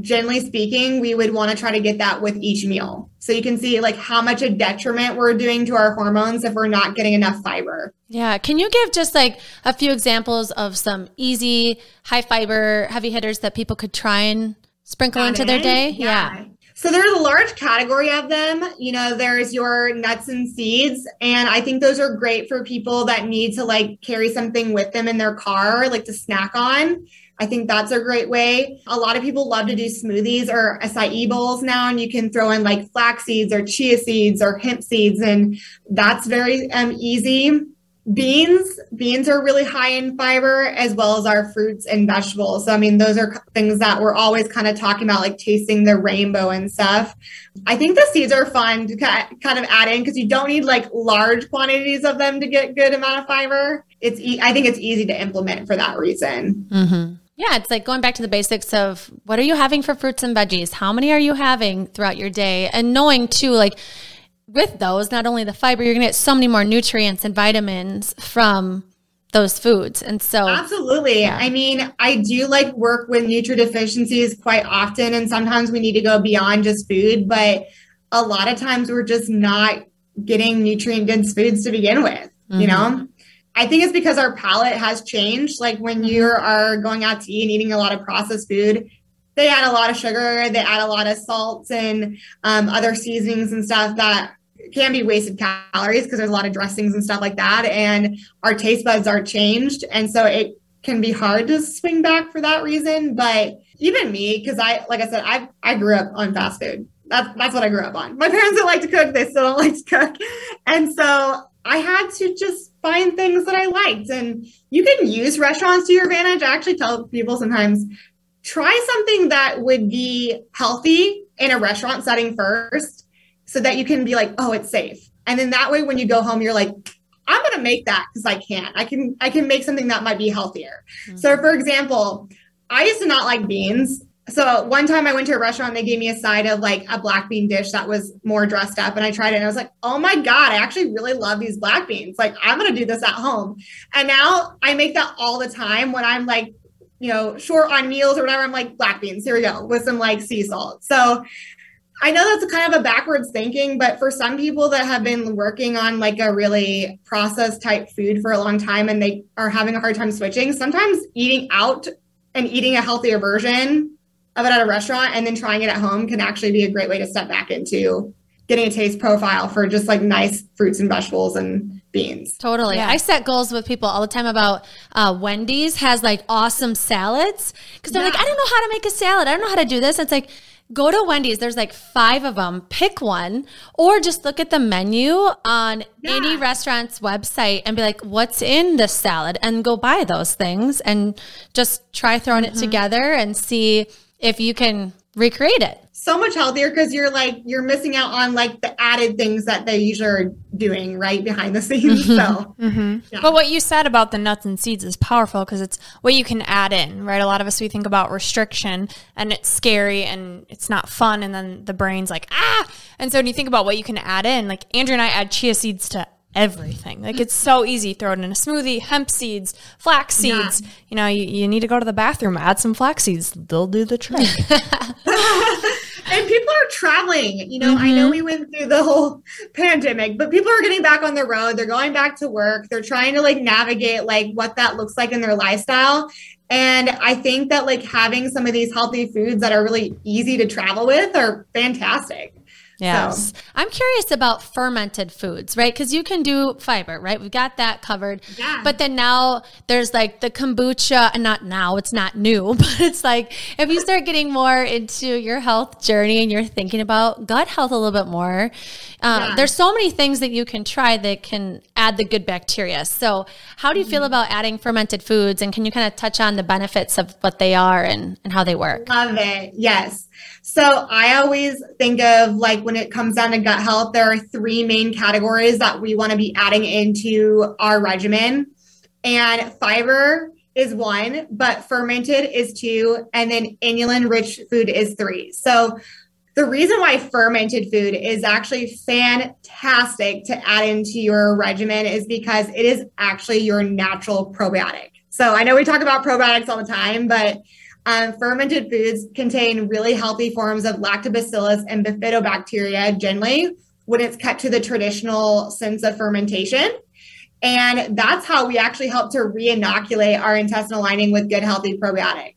generally speaking, we would want to try to get that with each meal. So you can see like how much a detriment we're doing to our hormones if we're not getting enough fiber. Yeah. Can you give just like a few examples of some easy high fiber heavy hitters that people could try and sprinkle into their day? Yeah. So there's a large category of them. You know, there's your nuts and seeds. And I think those are great for people that need to like carry something with them in their car, like to snack on. I think that's a great way. A lot of people love to do smoothies or acai bowls now, and you can throw in like flax seeds or chia seeds or hemp seeds. And that's very easy. Beans are really high in fiber, as well as our fruits and vegetables. So, I mean, those are things that we're always kind of talking about, like tasting the rainbow and stuff. I think the seeds are fun to kind of add in because you don't need like large quantities of them to get good amount of fiber. I think it's easy to implement for that reason. Mm-hmm. Yeah, it's like going back to the basics of what are you having for fruits and veggies? How many are you having throughout your day? And knowing too, like, with those, not only the fiber, you're going to get so many more nutrients and vitamins from those foods. And so absolutely. Yeah. I mean, I do like work with nutrient deficiencies quite often. And sometimes we need to go beyond just food, but a lot of times we're just not getting nutrient dense foods to begin with. Mm-hmm. You know, I think it's because our palate has changed. Like when you are going out to eat and eating a lot of processed food, they add a lot of sugar, they add a lot of salts and other seasonings and stuff that can be wasted calories because there's a lot of dressings and stuff like that. And our taste buds are changed. And so it can be hard to swing back for that reason. But even me, because I grew up on fast food. That's what I grew up on. My parents didn't like to cook. They still don't like to cook. And so I had to just find things that I liked. And you can use restaurants to your advantage. I actually tell people sometimes, try something that would be healthy in a restaurant setting first so that you can be like, oh, it's safe. And then that way, when you go home, you're like, I'm going to make that because I can. I can make something that might be healthier. Mm-hmm. So for example, I used to not like beans. So one time I went to a restaurant and they gave me a side of like a black bean dish that was more dressed up. And I tried it and I was like, oh my God, I actually really love these black beans. Like I'm going to do this at home. And now I make that all the time when I'm like, you know, short on meals or whatever, I'm like black beans, here we go, with some like sea salt. So I know that's kind of a backwards thinking, but for some people that have been working on like a really processed type food for a long time and they are having a hard time switching, sometimes eating out and eating a healthier version of it at a restaurant and then trying it at home can actually be a great way to step back into getting a taste profile for just like nice fruits and vegetables and beans. Totally. Yeah. I set goals with people all the time about Wendy's has like awesome salads because they're like, I don't know how to make a salad. I don't know how to do this. It's like, go to Wendy's. There's like 5 of them. Pick one or just look at the menu on any restaurant's website and be like, what's in this salad? And go buy those things and just try throwing it together and see if you can recreate it. So much healthier, because you're like, you're missing out on like the added things that they usually are doing right behind the scenes. So, yeah. But what you said about the nuts and seeds is powerful, because it's what you can add in, right? A lot of us, we think about restriction and it's scary and it's not fun. And then the brain's like, ah. And so when you think about what you can add in, like Andrew and I add chia seeds to everything. Like it's so easy. Throw it in a smoothie, hemp seeds, flax seeds. Yeah. You know, you need to go to the bathroom, add some flax seeds. They'll do the trick. And people are traveling. You know, I know we went through the whole pandemic, but people are getting back on the road. They're going back to work. They're trying to like navigate like what that looks like in their lifestyle. And I think that like having some of these healthy foods that are really easy to travel with are fantastic. Yes. So. I'm curious about fermented foods, right? Because you can do fiber, right? We've got that covered. Yeah. But then now there's like the kombucha, and not now, it's not new, but it's like if you start getting more into your health journey and you're thinking about gut health a little bit more, there's so many things that you can try that can add the good bacteria. So how do you feel about adding fermented foods? And can you kind of touch on the benefits of what they are and how they work? Love it. Yes. So I always think of like when it comes down to gut health, there are three main categories that we want to be adding into our regimen. And fiber is one, but fermented is two, and then inulin-rich food is three. So the reason why fermented food is actually fantastic to add into your regimen is because it is actually your natural probiotic. So I know we talk about probiotics all the time, but fermented foods contain really healthy forms of lactobacillus and bifidobacteria generally when it's kept to the traditional sense of fermentation. And that's how we actually help to re-inoculate our intestinal lining with good, healthy probiotic.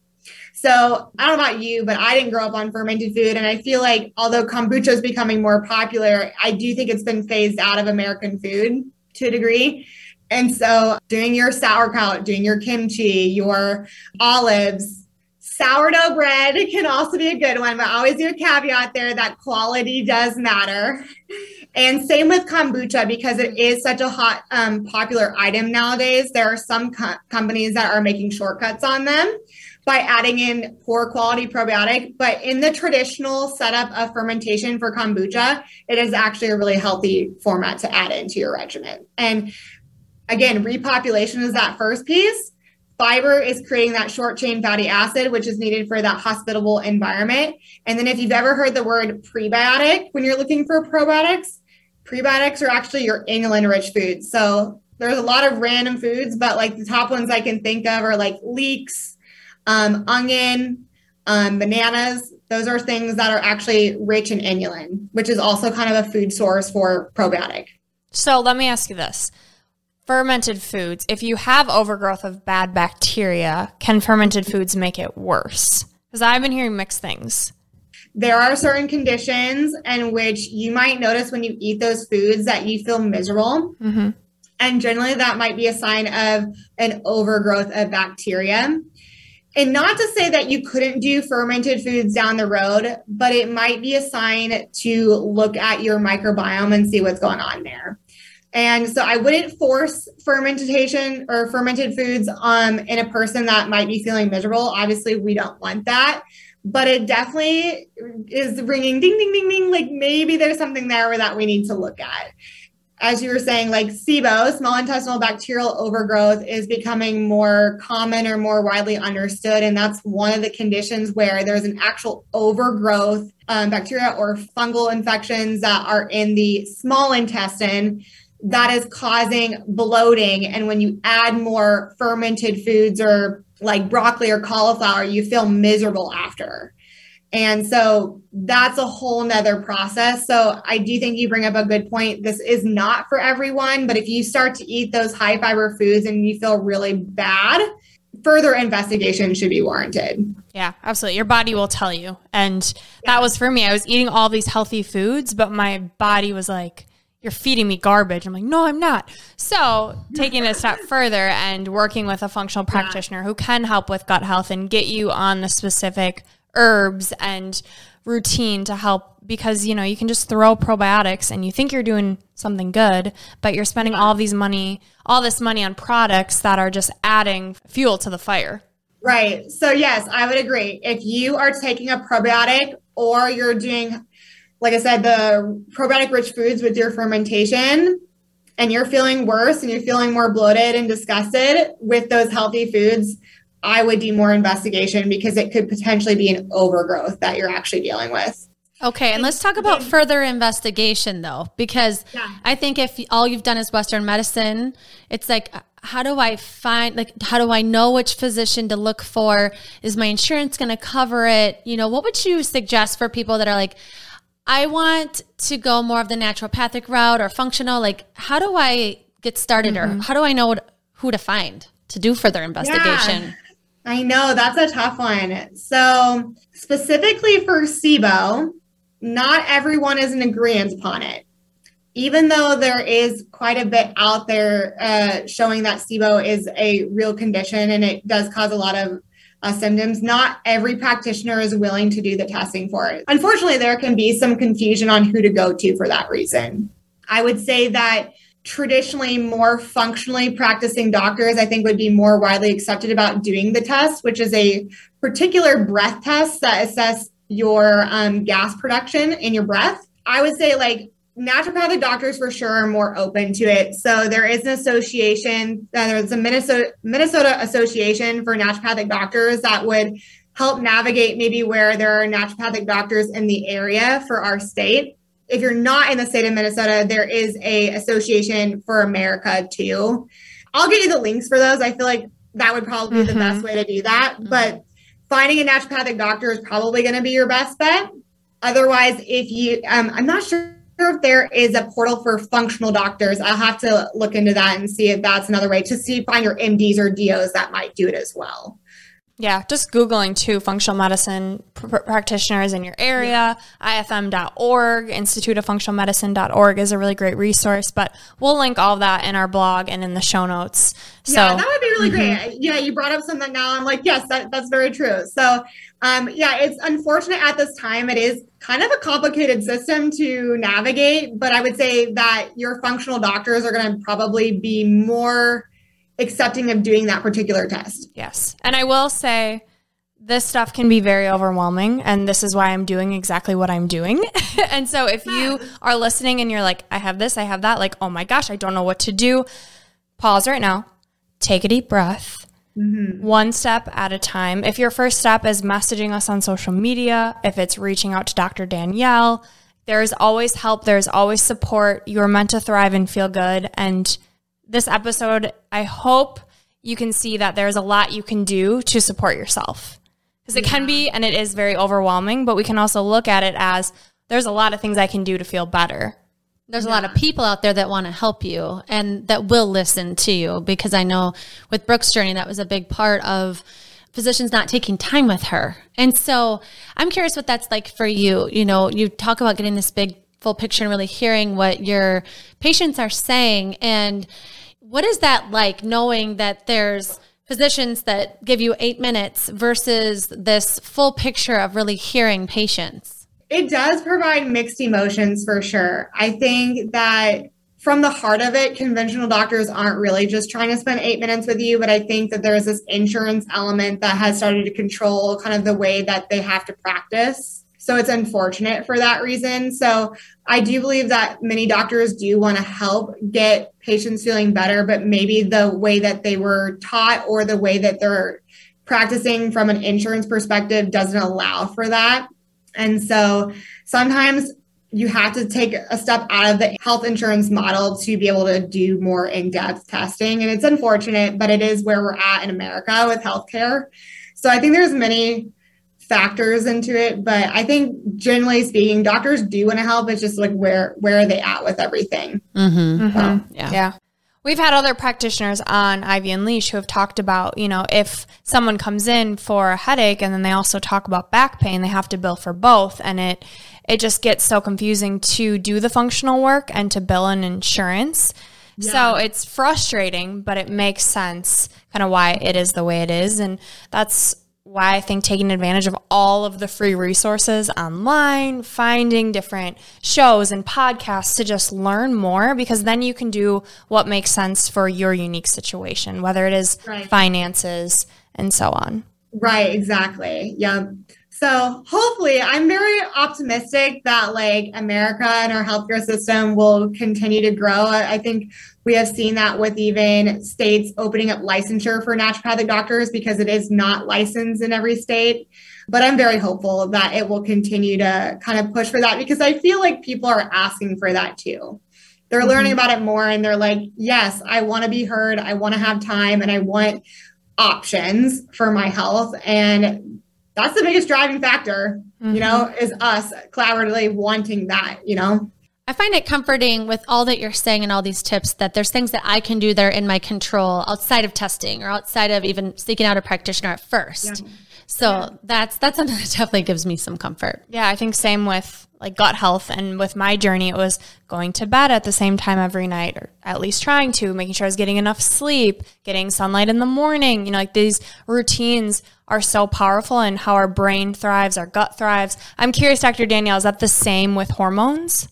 So I don't know about you, but I didn't grow up on fermented food. And I feel like although kombucha is becoming more popular, I do think it's been phased out of American food to a degree. And so doing your sauerkraut, doing your kimchi, your olives, sourdough bread can also be a good one, but always do a caveat there that quality does matter. And same with kombucha, because it is such a hot, popular item nowadays. There are some companies that are making shortcuts on them by adding in poor quality probiotic. But in the traditional setup of fermentation for kombucha, it is actually a really healthy format to add into your regimen. And again, repopulation is that first piece. Fiber is creating that short chain fatty acid, which is needed for that hospitable environment. And then if you've ever heard the word prebiotic, when you're looking for probiotics, prebiotics are actually your inulin-rich foods. So there's a lot of random foods, but like the top ones I can think of are like leeks, onion, bananas. Those are things that are actually rich in inulin, which is also kind of a food source for probiotic. So let me ask you this. Fermented foods, if you have overgrowth of bad bacteria, can fermented foods make it worse? Because I've been hearing mixed things. There are certain conditions in which you might notice when you eat those foods that you feel miserable. And generally that might be a sign of an overgrowth of bacteria. And not to say that you couldn't do fermented foods down the road, but it might be a sign to look at your microbiome and see what's going on there. And so I wouldn't force fermentation or fermented foods in a person that might be feeling miserable. Obviously, we don't want that, but it definitely is ringing ding, ding, ding, ding. Like maybe there's something there that we need to look at. As you were saying, like SIBO, small intestinal bacterial overgrowth, is becoming more common or more widely understood. And that's one of the conditions where there's an actual overgrowth bacteria or fungal infections that are in the small intestine that is causing bloating. And when you add more fermented foods or like broccoli or cauliflower, you feel miserable after. And so that's a whole nother process. So I do think you bring up a good point. This is not for everyone, but if you start to eat those high fiber foods and you feel really bad, further investigation should be warranted. Yeah, absolutely. Your body will tell you. And that was for me. I was eating all these healthy foods, but my body was like, you're feeding me garbage. I'm like, no, I'm not. So taking it a step further and working with a functional practitioner who can help with gut health and get you on the specific herbs and routine to help, because, you know, you can just throw probiotics and you think you're doing something good, but you're spending all this money on products that are just adding fuel to the fire. Right. So yes, I would agree. If you are taking a probiotic or you're doing, like I said, the probiotic rich foods with your fermentation, and you're feeling worse and you're feeling more bloated and disgusted with those healthy foods, I would do more investigation because it could potentially be an overgrowth that you're actually dealing with. Okay. And let's talk about further investigation though, because I think if all you've done is Western medicine, it's like, how do I find, like, how do I know which physician to look for? Is my insurance going to cover it? You know, what would you suggest for people that are like, I want to go more of the naturopathic route or functional? Like, how do I get started or how do I know who to find to do further investigation? Yeah. I know that's a tough one. So specifically for SIBO, not everyone is in agreement upon it, even though there is quite a bit out there showing that SIBO is a real condition and it does cause a lot of symptoms. Not every practitioner is willing to do the testing for it. Unfortunately, there can be some confusion on who to go to for that reason. I would say that traditionally more functionally practicing doctors, I think, would be more widely accepted about doing the test, which is a particular breath test that assess your gas production in your breath. I would say like naturopathic doctors for sure are more open to it. So there is an association, there's a Minnesota Association for Naturopathic Doctors that would help navigate maybe where there are naturopathic doctors in the area for our state. If you're not in the state of Minnesota, there is a Association for America too. I'll get you the links for those. I feel like that would probably be the best way to do that. But finding a naturopathic doctor is probably going to be your best bet. Otherwise, if you, I'm not sure if there is a portal for functional doctors. I'll have to look into that and see if that's another way to see, find your MDs or DOs that might do it as well. Yeah, just Googling too, functional medicine practitioners in your area, ifm.org, instituteoffunctionalmedicine.org is a really great resource, but we'll link all of that in our blog and in the show notes. So, yeah, that would be really great. Yeah, you brought up something now. I'm like, yes, that's very true. So yeah, it's unfortunate at this time. It is kind of a complicated system to navigate, but I would say that your functional doctors are going to probably be more accepting of doing that particular test. Yes. And I will say this stuff can be very overwhelming, and this is why I'm doing exactly what I'm doing. And so if you are listening and you're like, I have this, I have that, like, oh my gosh, I don't know what to do. Pause right now. Take a deep breath. One step at a time. If your first step is messaging us on social media, if it's reaching out to Dr. Danielle, there's always help. There's always support. You're meant to thrive and feel good. And this episode, I hope you can see that there's a lot you can do to support yourself, because it can be, and it is very overwhelming, but we can also look at it as there's a lot of things I can do to feel better. There's a lot of people out there that want to help you and that will listen to you, because I know with Brooke's journey, that was a big part of physicians not taking time with her. And so I'm curious what that's like for you. You know, you talk about getting this big full picture and really hearing what your patients are saying. And what is that like, knowing that there's physicians that give you 8 minutes versus this full picture of really hearing patients? It does provide mixed emotions for sure. I think that from the heart of it, conventional doctors aren't really just trying to spend 8 minutes with you, but I think that there's this insurance element that has started to control kind of the way that they have to practice. So it's unfortunate for that reason. So I do believe that many doctors do want to help get patients feeling better, but maybe the way that they were taught or the way that they're practicing from an insurance perspective doesn't allow for that. And so sometimes you have to take a step out of the health insurance model to be able to do more in-depth testing. And it's unfortunate, but it is where we're at in America with healthcare. So I think there's many factors into it, but I think generally speaking, doctors do want to help. It's just like, where are they at with everything? Yeah. We've had other practitioners on Ivy Unleashed who have talked about, you know, if someone comes in for a headache and then they also talk about back pain, they have to bill for both. And it just gets so confusing to do the functional work and to bill an insurance. Yeah. So it's frustrating, but it makes sense kind of why it is the way it is. And that's why I think taking advantage of all of the free resources online, finding different shows and podcasts to just learn more, because then you can do what makes sense for your unique situation, whether it is finances and so on. Right, exactly. Yeah. So hopefully, I'm very optimistic that like America and our healthcare system will continue to grow. I think we have seen that with even states opening up licensure for naturopathic doctors because it is not licensed in every state. But I'm very hopeful that it will continue to kind of push for that because I feel like people are asking for that too. They're learning about it more and they're like, yes, I want to be heard. I want to have time and I want options for my health. And that's the biggest driving factor, you know, is us collaboratively wanting that, you know. I find it comforting with all that you're saying and all these tips that there's things that I can do that are in my control outside of testing or outside of even seeking out a practitioner at first. Yeah. So that's something that definitely gives me some comfort. Yeah, I think same with like gut health and with my journey, it was going to bed at the same time every night or at least trying to, making sure I was getting enough sleep, getting sunlight in the morning. You know, like these routines are so powerful and how our brain thrives, our gut thrives. I'm curious, Dr. Danielle, is that the same with hormones?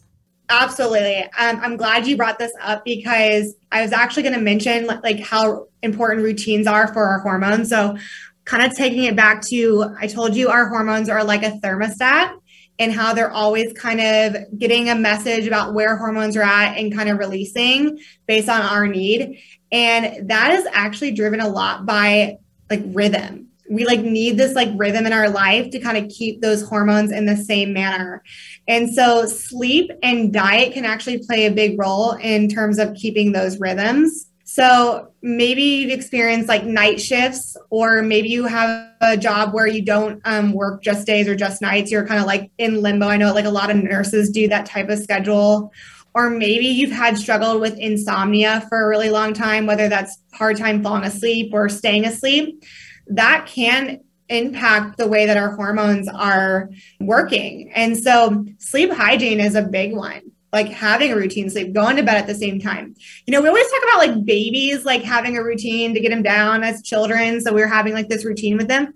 Absolutely. I'm glad you brought this up because I was actually going to mention like how important routines are for our hormones. So kind of taking it back to, I told you our hormones are like a thermostat and how they're always kind of getting a message about where hormones are at and kind of releasing based on our need. And that is actually driven a lot by like rhythm. We like need this like rhythm in our life to kind of keep those hormones in the same manner. And so sleep and diet can actually play a big role in terms of keeping those rhythms. So maybe you've experienced like night shifts, or maybe you have a job where you don't work just days or just nights. You're kind of like in limbo. I know like a lot of nurses do that type of schedule. Or maybe you've had struggled with insomnia for a really long time, whether that's hard time falling asleep or staying asleep. That can impact the way that our hormones are working. And so sleep hygiene is a big one. Like having a routine sleep, going to bed at the same time. You know, we always talk about like babies, like having a routine to get them down as children. So we were having like this routine with them.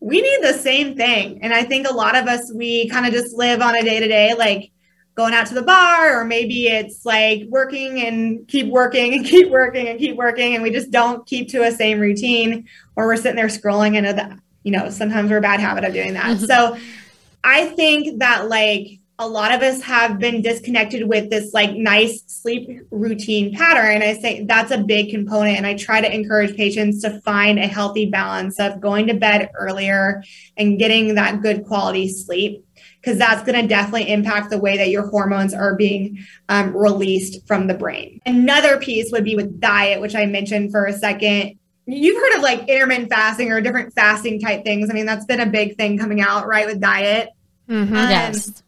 We need the same thing. And I think a lot of us, we kind of just live on a day-to-day, like going out to the bar, or maybe it's like working and keep working and keep working and keep working. And we just don't keep to a same routine, or we're sitting there scrolling into that, you know, sometimes we're a bad habit of doing that. So I think that like, a lot of us have been disconnected with this like nice sleep routine pattern. I say that's a big component. And I try to encourage patients to find a healthy balance of going to bed earlier and getting that good quality sleep, because that's going to definitely impact the way that your hormones are being released from the brain. Another piece would be with diet, which I mentioned for a second. You've heard of like intermittent fasting or different fasting type things. I mean, that's been a big thing coming out, right, with diet. Yes.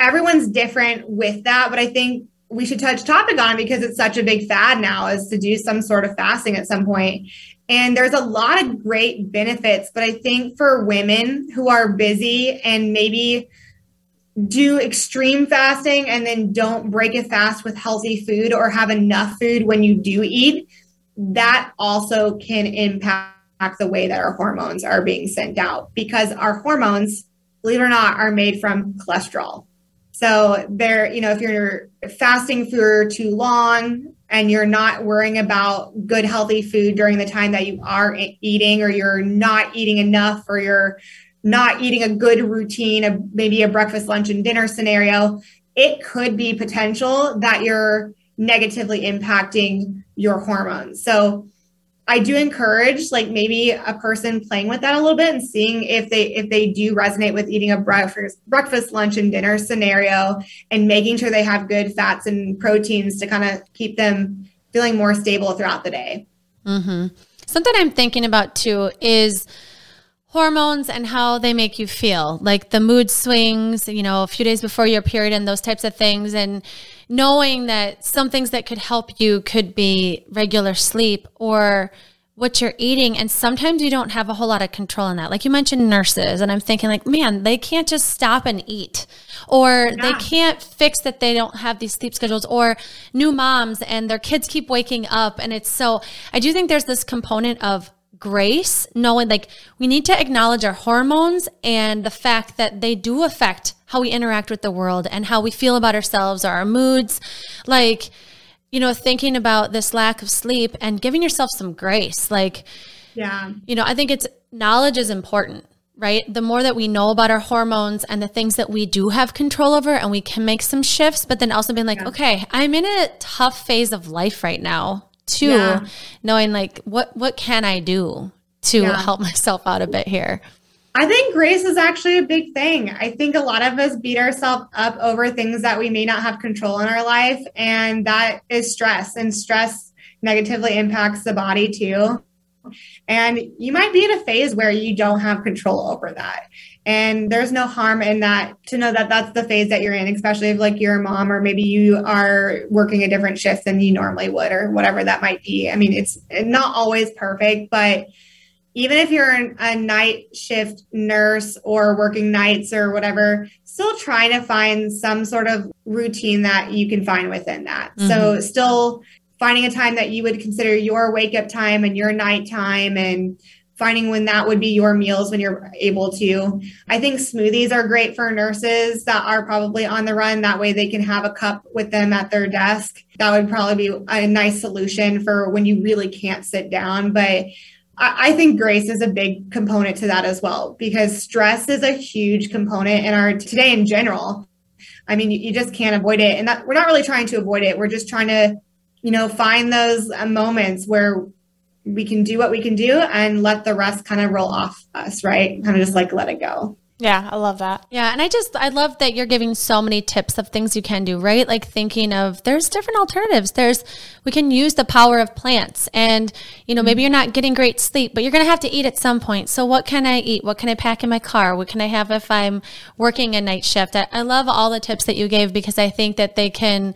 Everyone's different with that, but I think we should touch topic on it because it's such a big fad now, is to do some sort of fasting at some point. And there's a lot of great benefits, but I think for women who are busy and maybe do extreme fasting and then don't break a fast with healthy food or have enough food when you do eat, that also can impact the way that our hormones are being sent out, because our hormones, believe it or not, are made from cholesterol. So there, you know, if you're fasting for too long and you're not worrying about good, healthy food during the time that you are eating, or you're not eating enough, or you're not eating a good routine of maybe a breakfast, lunch, and dinner scenario, it could be potential that you're negatively impacting your hormones. So I do encourage like maybe a person playing with that a little bit and seeing if they do resonate with eating a breakfast, lunch, and dinner scenario, and making sure they have good fats and proteins to kind of keep them feeling more stable throughout the day. Something I'm thinking about too is hormones and how they make you feel, like the mood swings, you know, a few days before your period and those types of things. And knowing that some things that could help you could be regular sleep or what you're eating. And sometimes you don't have a whole lot of control in that. Like you mentioned nurses, and I'm thinking like, man, they can't just stop and eat, or they can't fix that they don't have these sleep schedules, or new moms and their kids keep waking up. And it's so, I do think there's this component of grace, knowing like we need to acknowledge our hormones and the fact that they do affect how we interact with the world and how we feel about ourselves or our moods. Like, you know, thinking about this lack of sleep and giving yourself some grace, like Yeah. You know, I think it's knowledge is important, right? The more that we know about our hormones and the things that we do have control over and we can make some shifts, but then also being like, okay, I'm in a tough phase of life right now too, knowing like what can I do to help myself out a bit here. I think grace is actually a big thing. I think a lot of us beat ourselves up over things that we may not have control in our life. And that is stress, and stress negatively impacts the body too. And you might be in a phase where you don't have control over that. And there's no harm in that, to know that that's the phase that you're in, especially if like you're a mom, or maybe you are working a different shift than you normally would, or whatever that might be. I mean, it's not always perfect, but even if you're a night shift nurse or working nights or whatever, still try to find some sort of routine that you can find within that. Mm-hmm. So still finding a time that you would consider your wake up time and your nighttime, and finding when that would be your meals when you're able to. I think smoothies are great for nurses that are probably on the run. That way they can have a cup with them at their desk. That would probably be a nice solution for when you really can't sit down. But I think grace is a big component to that as well, because stress is a huge component in our today in general. I mean, you just can't avoid it. And that, we're not really trying to avoid it. We're just trying to, you know, find those moments where we can do what we can do and let the rest kind of roll off us, right? Kind of just like let it go. Yeah, I love that. Yeah. And I love that you're giving so many tips of things you can do, right? Like thinking of there's different alternatives. We can use the power of plants, and, you know, maybe you're not getting great sleep, but you're going to have to eat at some point. So what can I eat? What can I pack in my car? What can I have if I'm working a night shift? I love all the tips that you gave, because I think that they can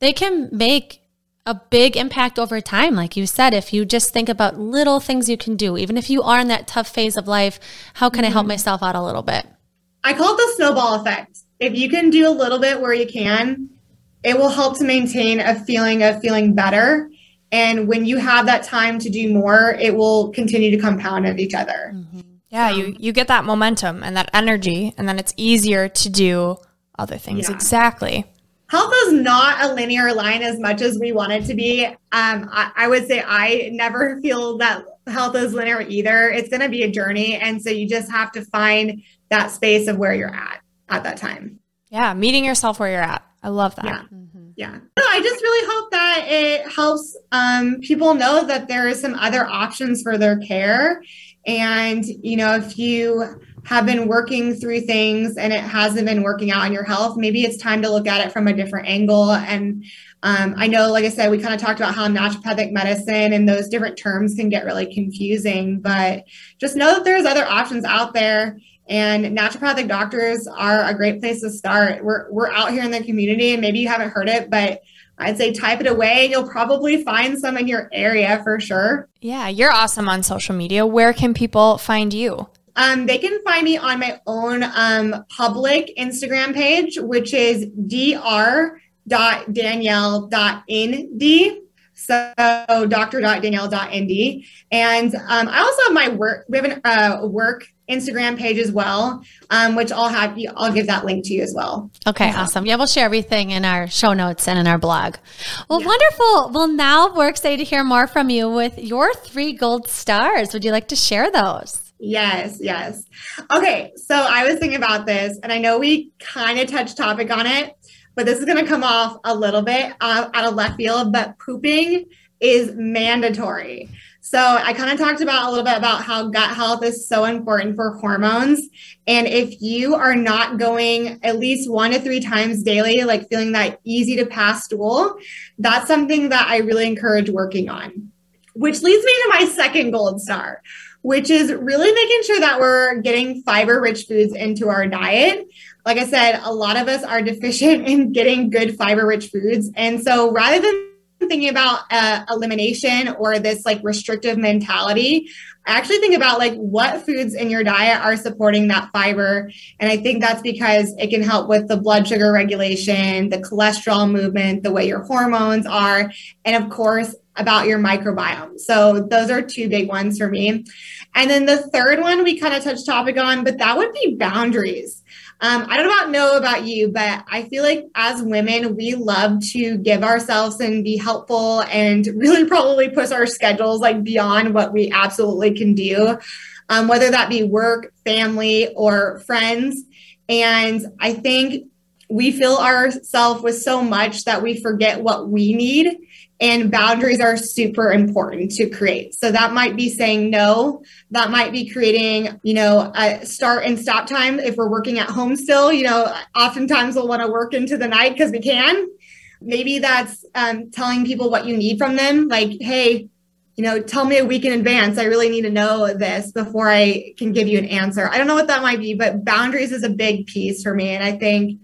make a big impact over time. Like you said, if you just think about little things you can do, even if you are in that tough phase of life, how can I help myself out a little bit? I call it the snowball effect. If you can do a little bit where you can, it will help to maintain a feeling of feeling better. And when you have that time to do more, it will continue to compound at each other. Mm-hmm. Yeah. You get that momentum and that energy, and then it's easier to do other things. Yeah. Exactly. Health is not a linear line as much as we want it to be. I would say I never feel that health is linear either. It's going to be a journey. And so you just have to find that space of where you're at that time. Yeah. Meeting yourself where you're at. I love that. Yeah. Mm-hmm. Yeah. So I just really hope that it helps people know that there is some other options for their care. And, you know, if you have been working through things and it hasn't been working out on your health, maybe it's time to look at it from a different angle. And I know, like I said, we kind of talked about how naturopathic medicine and those different terms can get really confusing, but just know that there's other options out there, and naturopathic doctors are a great place to start. We're out here in the community, and maybe you haven't heard it, but I'd say type it away. You'll probably find some in your area for sure. Yeah. You're awesome on social media. Where can people find you? They can find me on my own public Instagram page, which is dr.danielle.nd. So dr.danielle.nd. And I also have my work, we have an work Instagram page as well, which I'll give that link to you as well. Okay, awesome. Yeah, we'll share everything in our show notes and in our blog. Well, wonderful. Well, now we're excited to hear more from you with your 3 gold stars. Would you like to share those? Yes. Okay, so I was thinking about this, and I know we kind of touched topic on it, but this is going to come off a little bit out of left field, but pooping is mandatory. So I kind of talked about a little bit about how gut health is so important for hormones. And if you are not going at least 1 to 3 times daily, like feeling that easy to pass stool, that's something that I really encourage working on, which leads me to my 2nd gold star, which is really making sure that we're getting fiber-rich foods into our diet. Like I said, a lot of us are deficient in getting good fiber-rich foods. And so rather than thinking about elimination or this like restrictive mentality, I actually think about like what foods in your diet are supporting that fiber. And I think that's because it can help with the blood sugar regulation, the cholesterol movement, the way your hormones are, and of course, about your microbiome. So those are 2 big ones for me. And then the 3rd one we kind of touched topic on, but that would be boundaries. I don't know about you, but I feel like as women, we love to give ourselves and be helpful and really probably push our schedules like beyond what we absolutely can do, whether that be work, family, or friends. And I think we fill ourselves with so much that we forget what we need, and boundaries are super important to create. So that might be saying no, that might be creating, a start and stop time. If we're working at home still, oftentimes we'll want to work into the night because we can. Maybe that's telling people what you need from them. Like, hey, tell me a week in advance. I really need to know this before I can give you an answer. I don't know what that might be, but boundaries is a big piece for me. And I think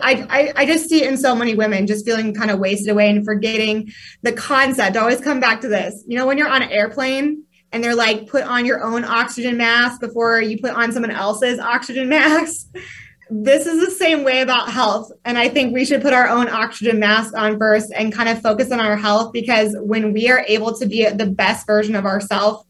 I just see it in so many women just feeling kind of wasted away and forgetting the concept. I always come back to this. When you're on an airplane and they're like, put on your own oxygen mask before you put on someone else's oxygen mask. This is the same way about health. And I think we should put our own oxygen mask on first and kind of focus on our health, because when we are able to be the best version of ourselves,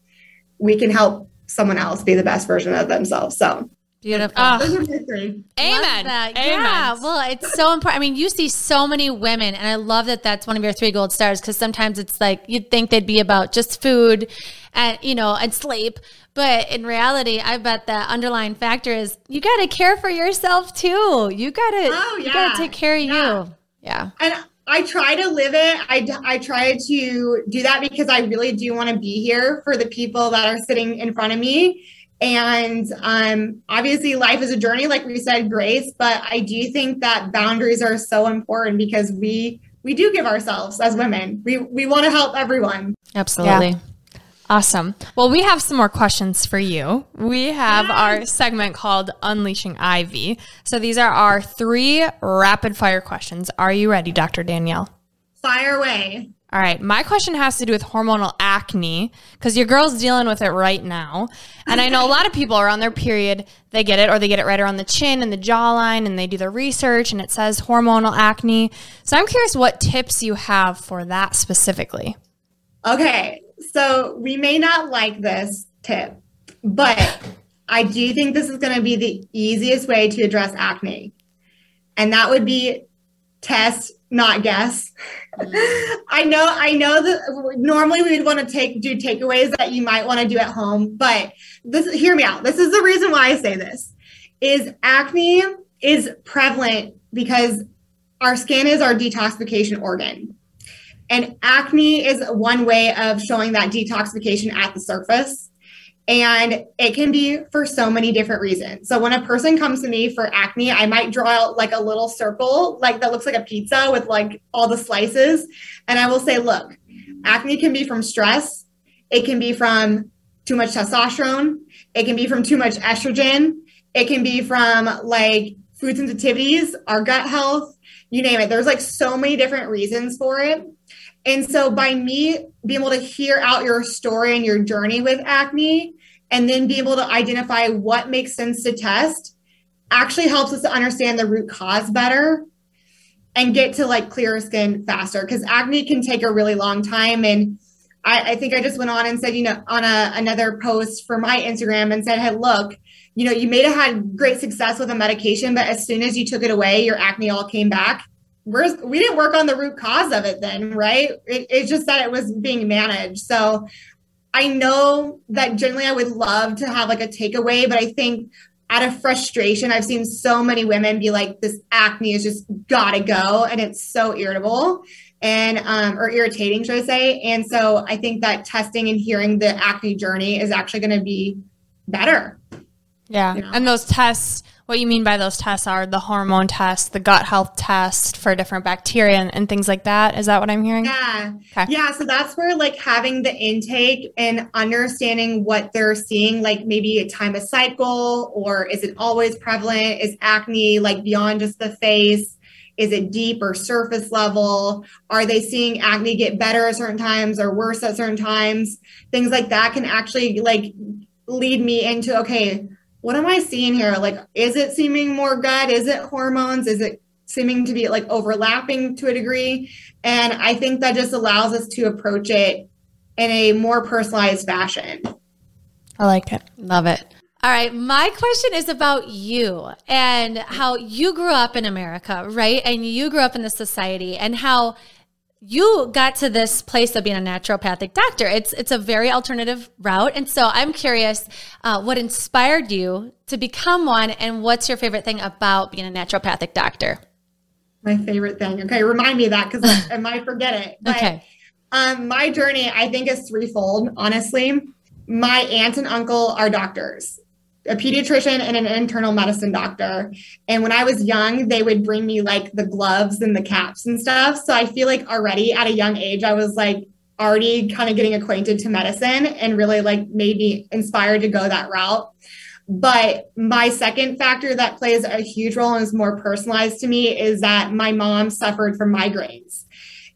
we can help someone else be the best version of themselves. So beautiful. Oh. Those are my three. Amen. Amen. Yeah. Well, it's so important. I mean, you see so many women, and I love that that's one of your 3 gold stars, because sometimes it's like you'd think they'd be about just food and, and sleep. But in reality, I bet the underlying factor is you got to care for yourself too. You got to take care of you. Yeah. And I try to live it. I try to do that because I really do want to be here for the people that are sitting in front of me. And obviously life is a journey, like we said, Grace, but I do think that boundaries are so important because we do give ourselves as women. We want to help everyone. Absolutely. Yeah. Awesome. Well, we have some more questions for you. We have our segment called Unleashing Ivy. So these are our 3 rapid fire questions. Are you ready, Dr. Danielle? Fire away. All right. My question has to do with hormonal acne, because your girl's dealing with it right now. And I know a lot of people are on their period. They get it, or they get it right around the chin and the jawline, and they do the research and it says hormonal acne. So I'm curious what tips you have for that specifically. Okay. So we may not like this tip, but I do think this is going to be the easiest way to address acne. And that would be test, not guess. I know that normally we would want to do takeaways that you might want to do at home, but hear me out. This is the reason why I say this, is acne is prevalent because our skin is our detoxification organ. And acne is one way of showing that detoxification at the surface. And it can be for so many different reasons. So when a person comes to me for acne, I might draw out like a little circle, like that looks like a pizza with like all the slices. And I will say, look, acne can be from stress. It can be from too much testosterone. It can be from too much estrogen. It can be from like food sensitivities, our gut health, you name it. There's like so many different reasons for it. And so by me being able to hear out your story and your journey with acne, and then be able to identify what makes sense to test, actually helps us to understand the root cause better and get to like clearer skin faster, because acne can take a really long time. And I think I just went on and said, on another post for my Instagram and said, hey, look, you may have had great success with a medication, but as soon as you took it away, your acne all came back. We didn't work on the root cause of it then, right? It's just that it was being managed. So I know that generally I would love to have like a takeaway, but I think out of frustration, I've seen so many women be like, this acne is just gotta go. And it's so irritable and, or irritating, should I say. And so I think that testing and hearing the acne journey is actually going to be better. Yeah. And those tests, what you mean by those tests are the hormone test, the gut health test for different bacteria and things like that. Is that what I'm hearing? Yeah. Okay. Yeah. So that's where like having the intake and understanding what they're seeing, like maybe a time of cycle, or is it always prevalent? Is acne like beyond just the face? Is it deep or surface level? Are they seeing acne get better at certain times or worse at certain times? Things like that can actually like lead me into, okay, what am I seeing here? Like, is it seeming more gut? Is it hormones? Is it seeming to be like overlapping to a degree? And I think that just allows us to approach it in a more personalized fashion. I like it. Love it. All right. My question is about you and how you grew up in America, right? And you grew up in this society and how you got to this place of being a naturopathic doctor. It's a very alternative route. And so I'm curious what inspired you to become one and what's your favorite thing about being a naturopathic doctor? My favorite thing. Okay. Remind me of that because I might forget it. But, okay. My journey, I think, is threefold, honestly. My aunt and uncle are doctors, a pediatrician and an internal medicine doctor. And when I was young, they would bring me like the gloves and the caps and stuff. So I feel like already at a young age, I was like already kind of getting acquainted to medicine and really like made me inspired to go that route. But my second factor that plays a huge role and is more personalized to me is that my mom suffered from migraines.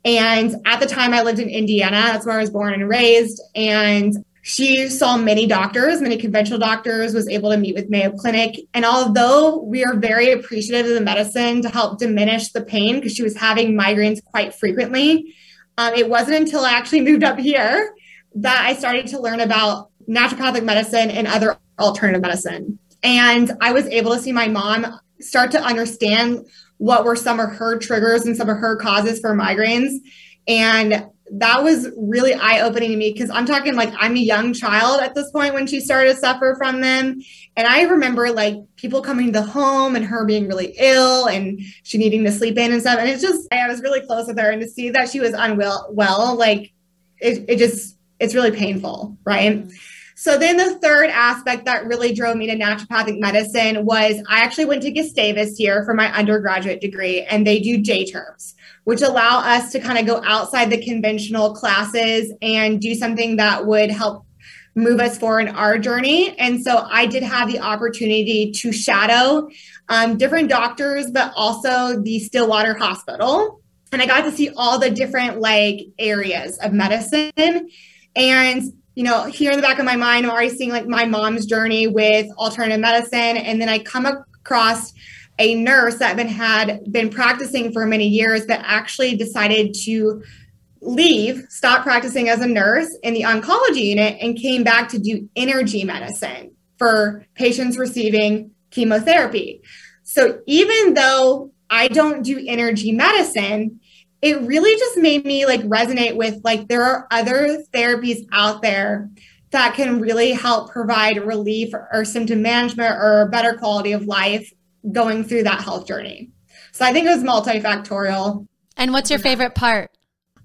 And at the time I lived in Indiana, that's where I was born and raised. And she saw many doctors, many conventional doctors, was able to meet with Mayo Clinic. And although we are very appreciative of the medicine to help diminish the pain, because she was having migraines quite frequently, it wasn't until I actually moved up here that I started to learn about naturopathic medicine and other alternative medicine. And I was able to see my mom start to understand what were some of her triggers and some of her causes for migraines. And that was really eye-opening to me because I'm talking like I'm a young child at this point when she started to suffer from them. And I remember like people coming to the home and her being really ill and she needing to sleep in and stuff. And it's just, I was really close with her and to see that she was unwell, like it's really painful. Right. Mm-hmm. So then the third aspect that really drove me to naturopathic medicine was I actually went to Gustavus here for my undergraduate degree and they do day terms, which allow us to kind of go outside the conventional classes and do something that would help move us forward in our journey. And so I did have the opportunity to shadow different doctors, but also the Stillwater Hospital. And I got to see all the different like areas of medicine. And, you know, here in the back of my mind, I'm already seeing like my mom's journey with alternative medicine. And then I come across a nurse that had been practicing for many years, but actually decided to stop practicing as a nurse in the oncology unit and came back to do energy medicine for patients receiving chemotherapy. So even though I don't do energy medicine, it really just made me like resonate with like there are other therapies out there that can really help provide relief or symptom management or better quality of life going through that health journey. So I think it was multifactorial. And what's your favorite part?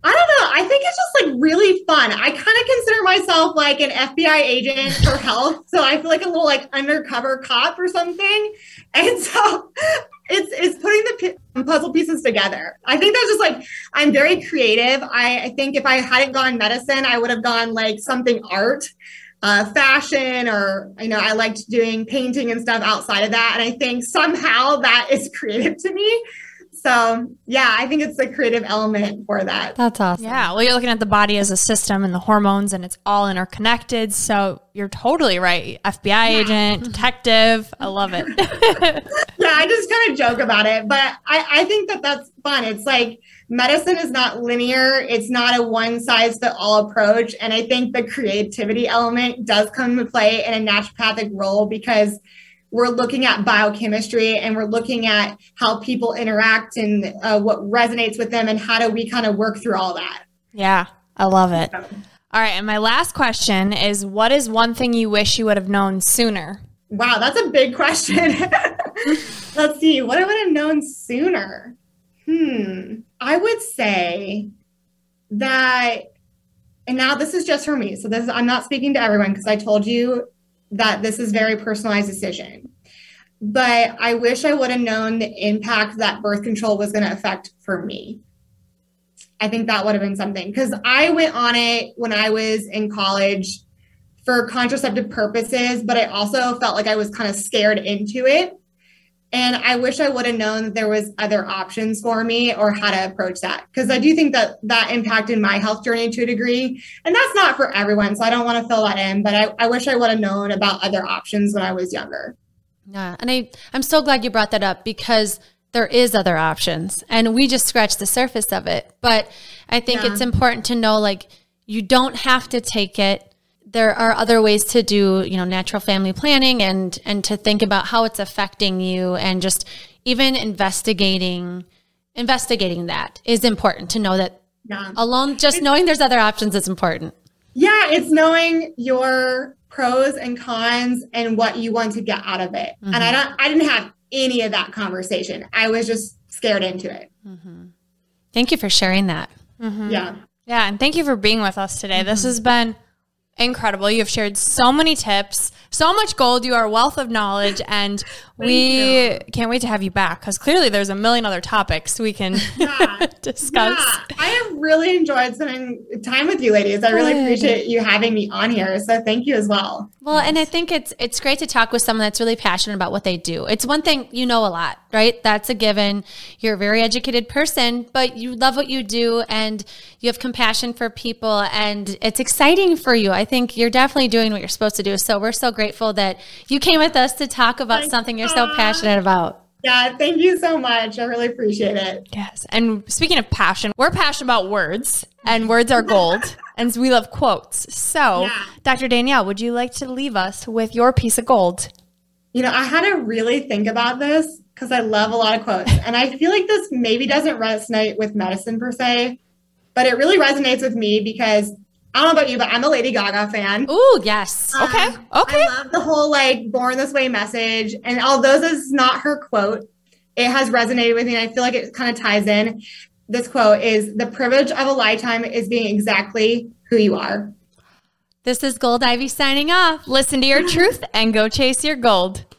I don't know. I think it's just like really fun. I kind of consider myself like an FBI agent for health. So I feel like a little like undercover cop or something. And so it's putting the puzzle pieces together. I think that's just like, I'm very creative. I think if I hadn't gone medicine, I would have gone like something art, fashion, or, you know, I liked doing painting and stuff outside of that. And I think somehow that is creative to me. So yeah, I think it's the creative element for that. That's awesome. Yeah. Well, you're looking at the body as a system and the hormones and it's all interconnected. So you're totally right. FBI agent, detective. I love it. Yeah. I just kind of joke about it, but I think that that's fun. It's like medicine is not linear. It's not a one size fit all approach. And I think the creativity element does come into play in a naturopathic role because we're looking at biochemistry and we're looking at how people interact and what resonates with them and how do we kind of work through all that. Yeah, I love it. All right. And my last question is, what is one thing you wish you would have known sooner? Wow, that's a big question. Let's see. What I would have known sooner? I would say that, and now this is just for me. So this is, I'm not speaking to everyone because I told you that this is a very personalized decision. But I wish I would have known the impact that birth control was going to affect for me. I think that would have been something because I went on it when I was in college for contraceptive purposes, but I also felt like I was kind of scared into it. And I wish I would have known that there was other options for me or how to approach that. Because I do think that that impacted my health journey to a degree. And that's not for everyone. So I don't want to fill that in. But I wish I would have known about other options when I was younger. Yeah. And I'm so glad you brought that up because there is other options. And we just scratched the surface of it. But I think it's important to know, like, you don't have to take it. there are other ways to do, you know, natural family planning and to think about how it's affecting you, and just even investigating that is important to know that alone, just knowing there's other options is important. Yeah. It's knowing your pros and cons and what you want to get out of it. Mm-hmm. And I didn't have any of that conversation. I was just scared into it. Mm-hmm. Thank you for sharing that. Mm-hmm. Yeah. Yeah. And thank you for being with us today. Mm-hmm. This has been incredible. You've shared so many tips, so much gold. You are a wealth of knowledge, and we can't wait to have you back, because clearly there's a million other topics we can discuss. Yeah. I have really enjoyed spending time with you ladies. I really appreciate you having me on here. So thank you as well. Well, and I think it's great to talk with someone that's really passionate about what they do. It's one thing, you know a lot, right? That's a given. You're a very educated person, but you love what you do and you have compassion for people, and it's exciting for you. I think you're definitely doing what you're supposed to do. So we're so grateful that you came with us to talk about something you're so passionate about. Yeah, thank you so much. I really appreciate it. Yes. And speaking of passion, we're passionate about words, and words are gold, and we love quotes. So Dr. Danielle, would you like to leave us with your piece of gold? You know, I had to really think about this because I love a lot of quotes, and I feel like this maybe doesn't resonate with medicine per se, but it really resonates with me because I don't know about you, but I'm a Lady Gaga fan. Ooh, yes. Okay. I love the whole born this way message. And although this is not her quote, it has resonated with me. And I feel like it kind of ties in. This quote is, "The privilege of a lifetime is being exactly who you are." This is Gold Ivy signing off. Listen to your truth and go chase your gold.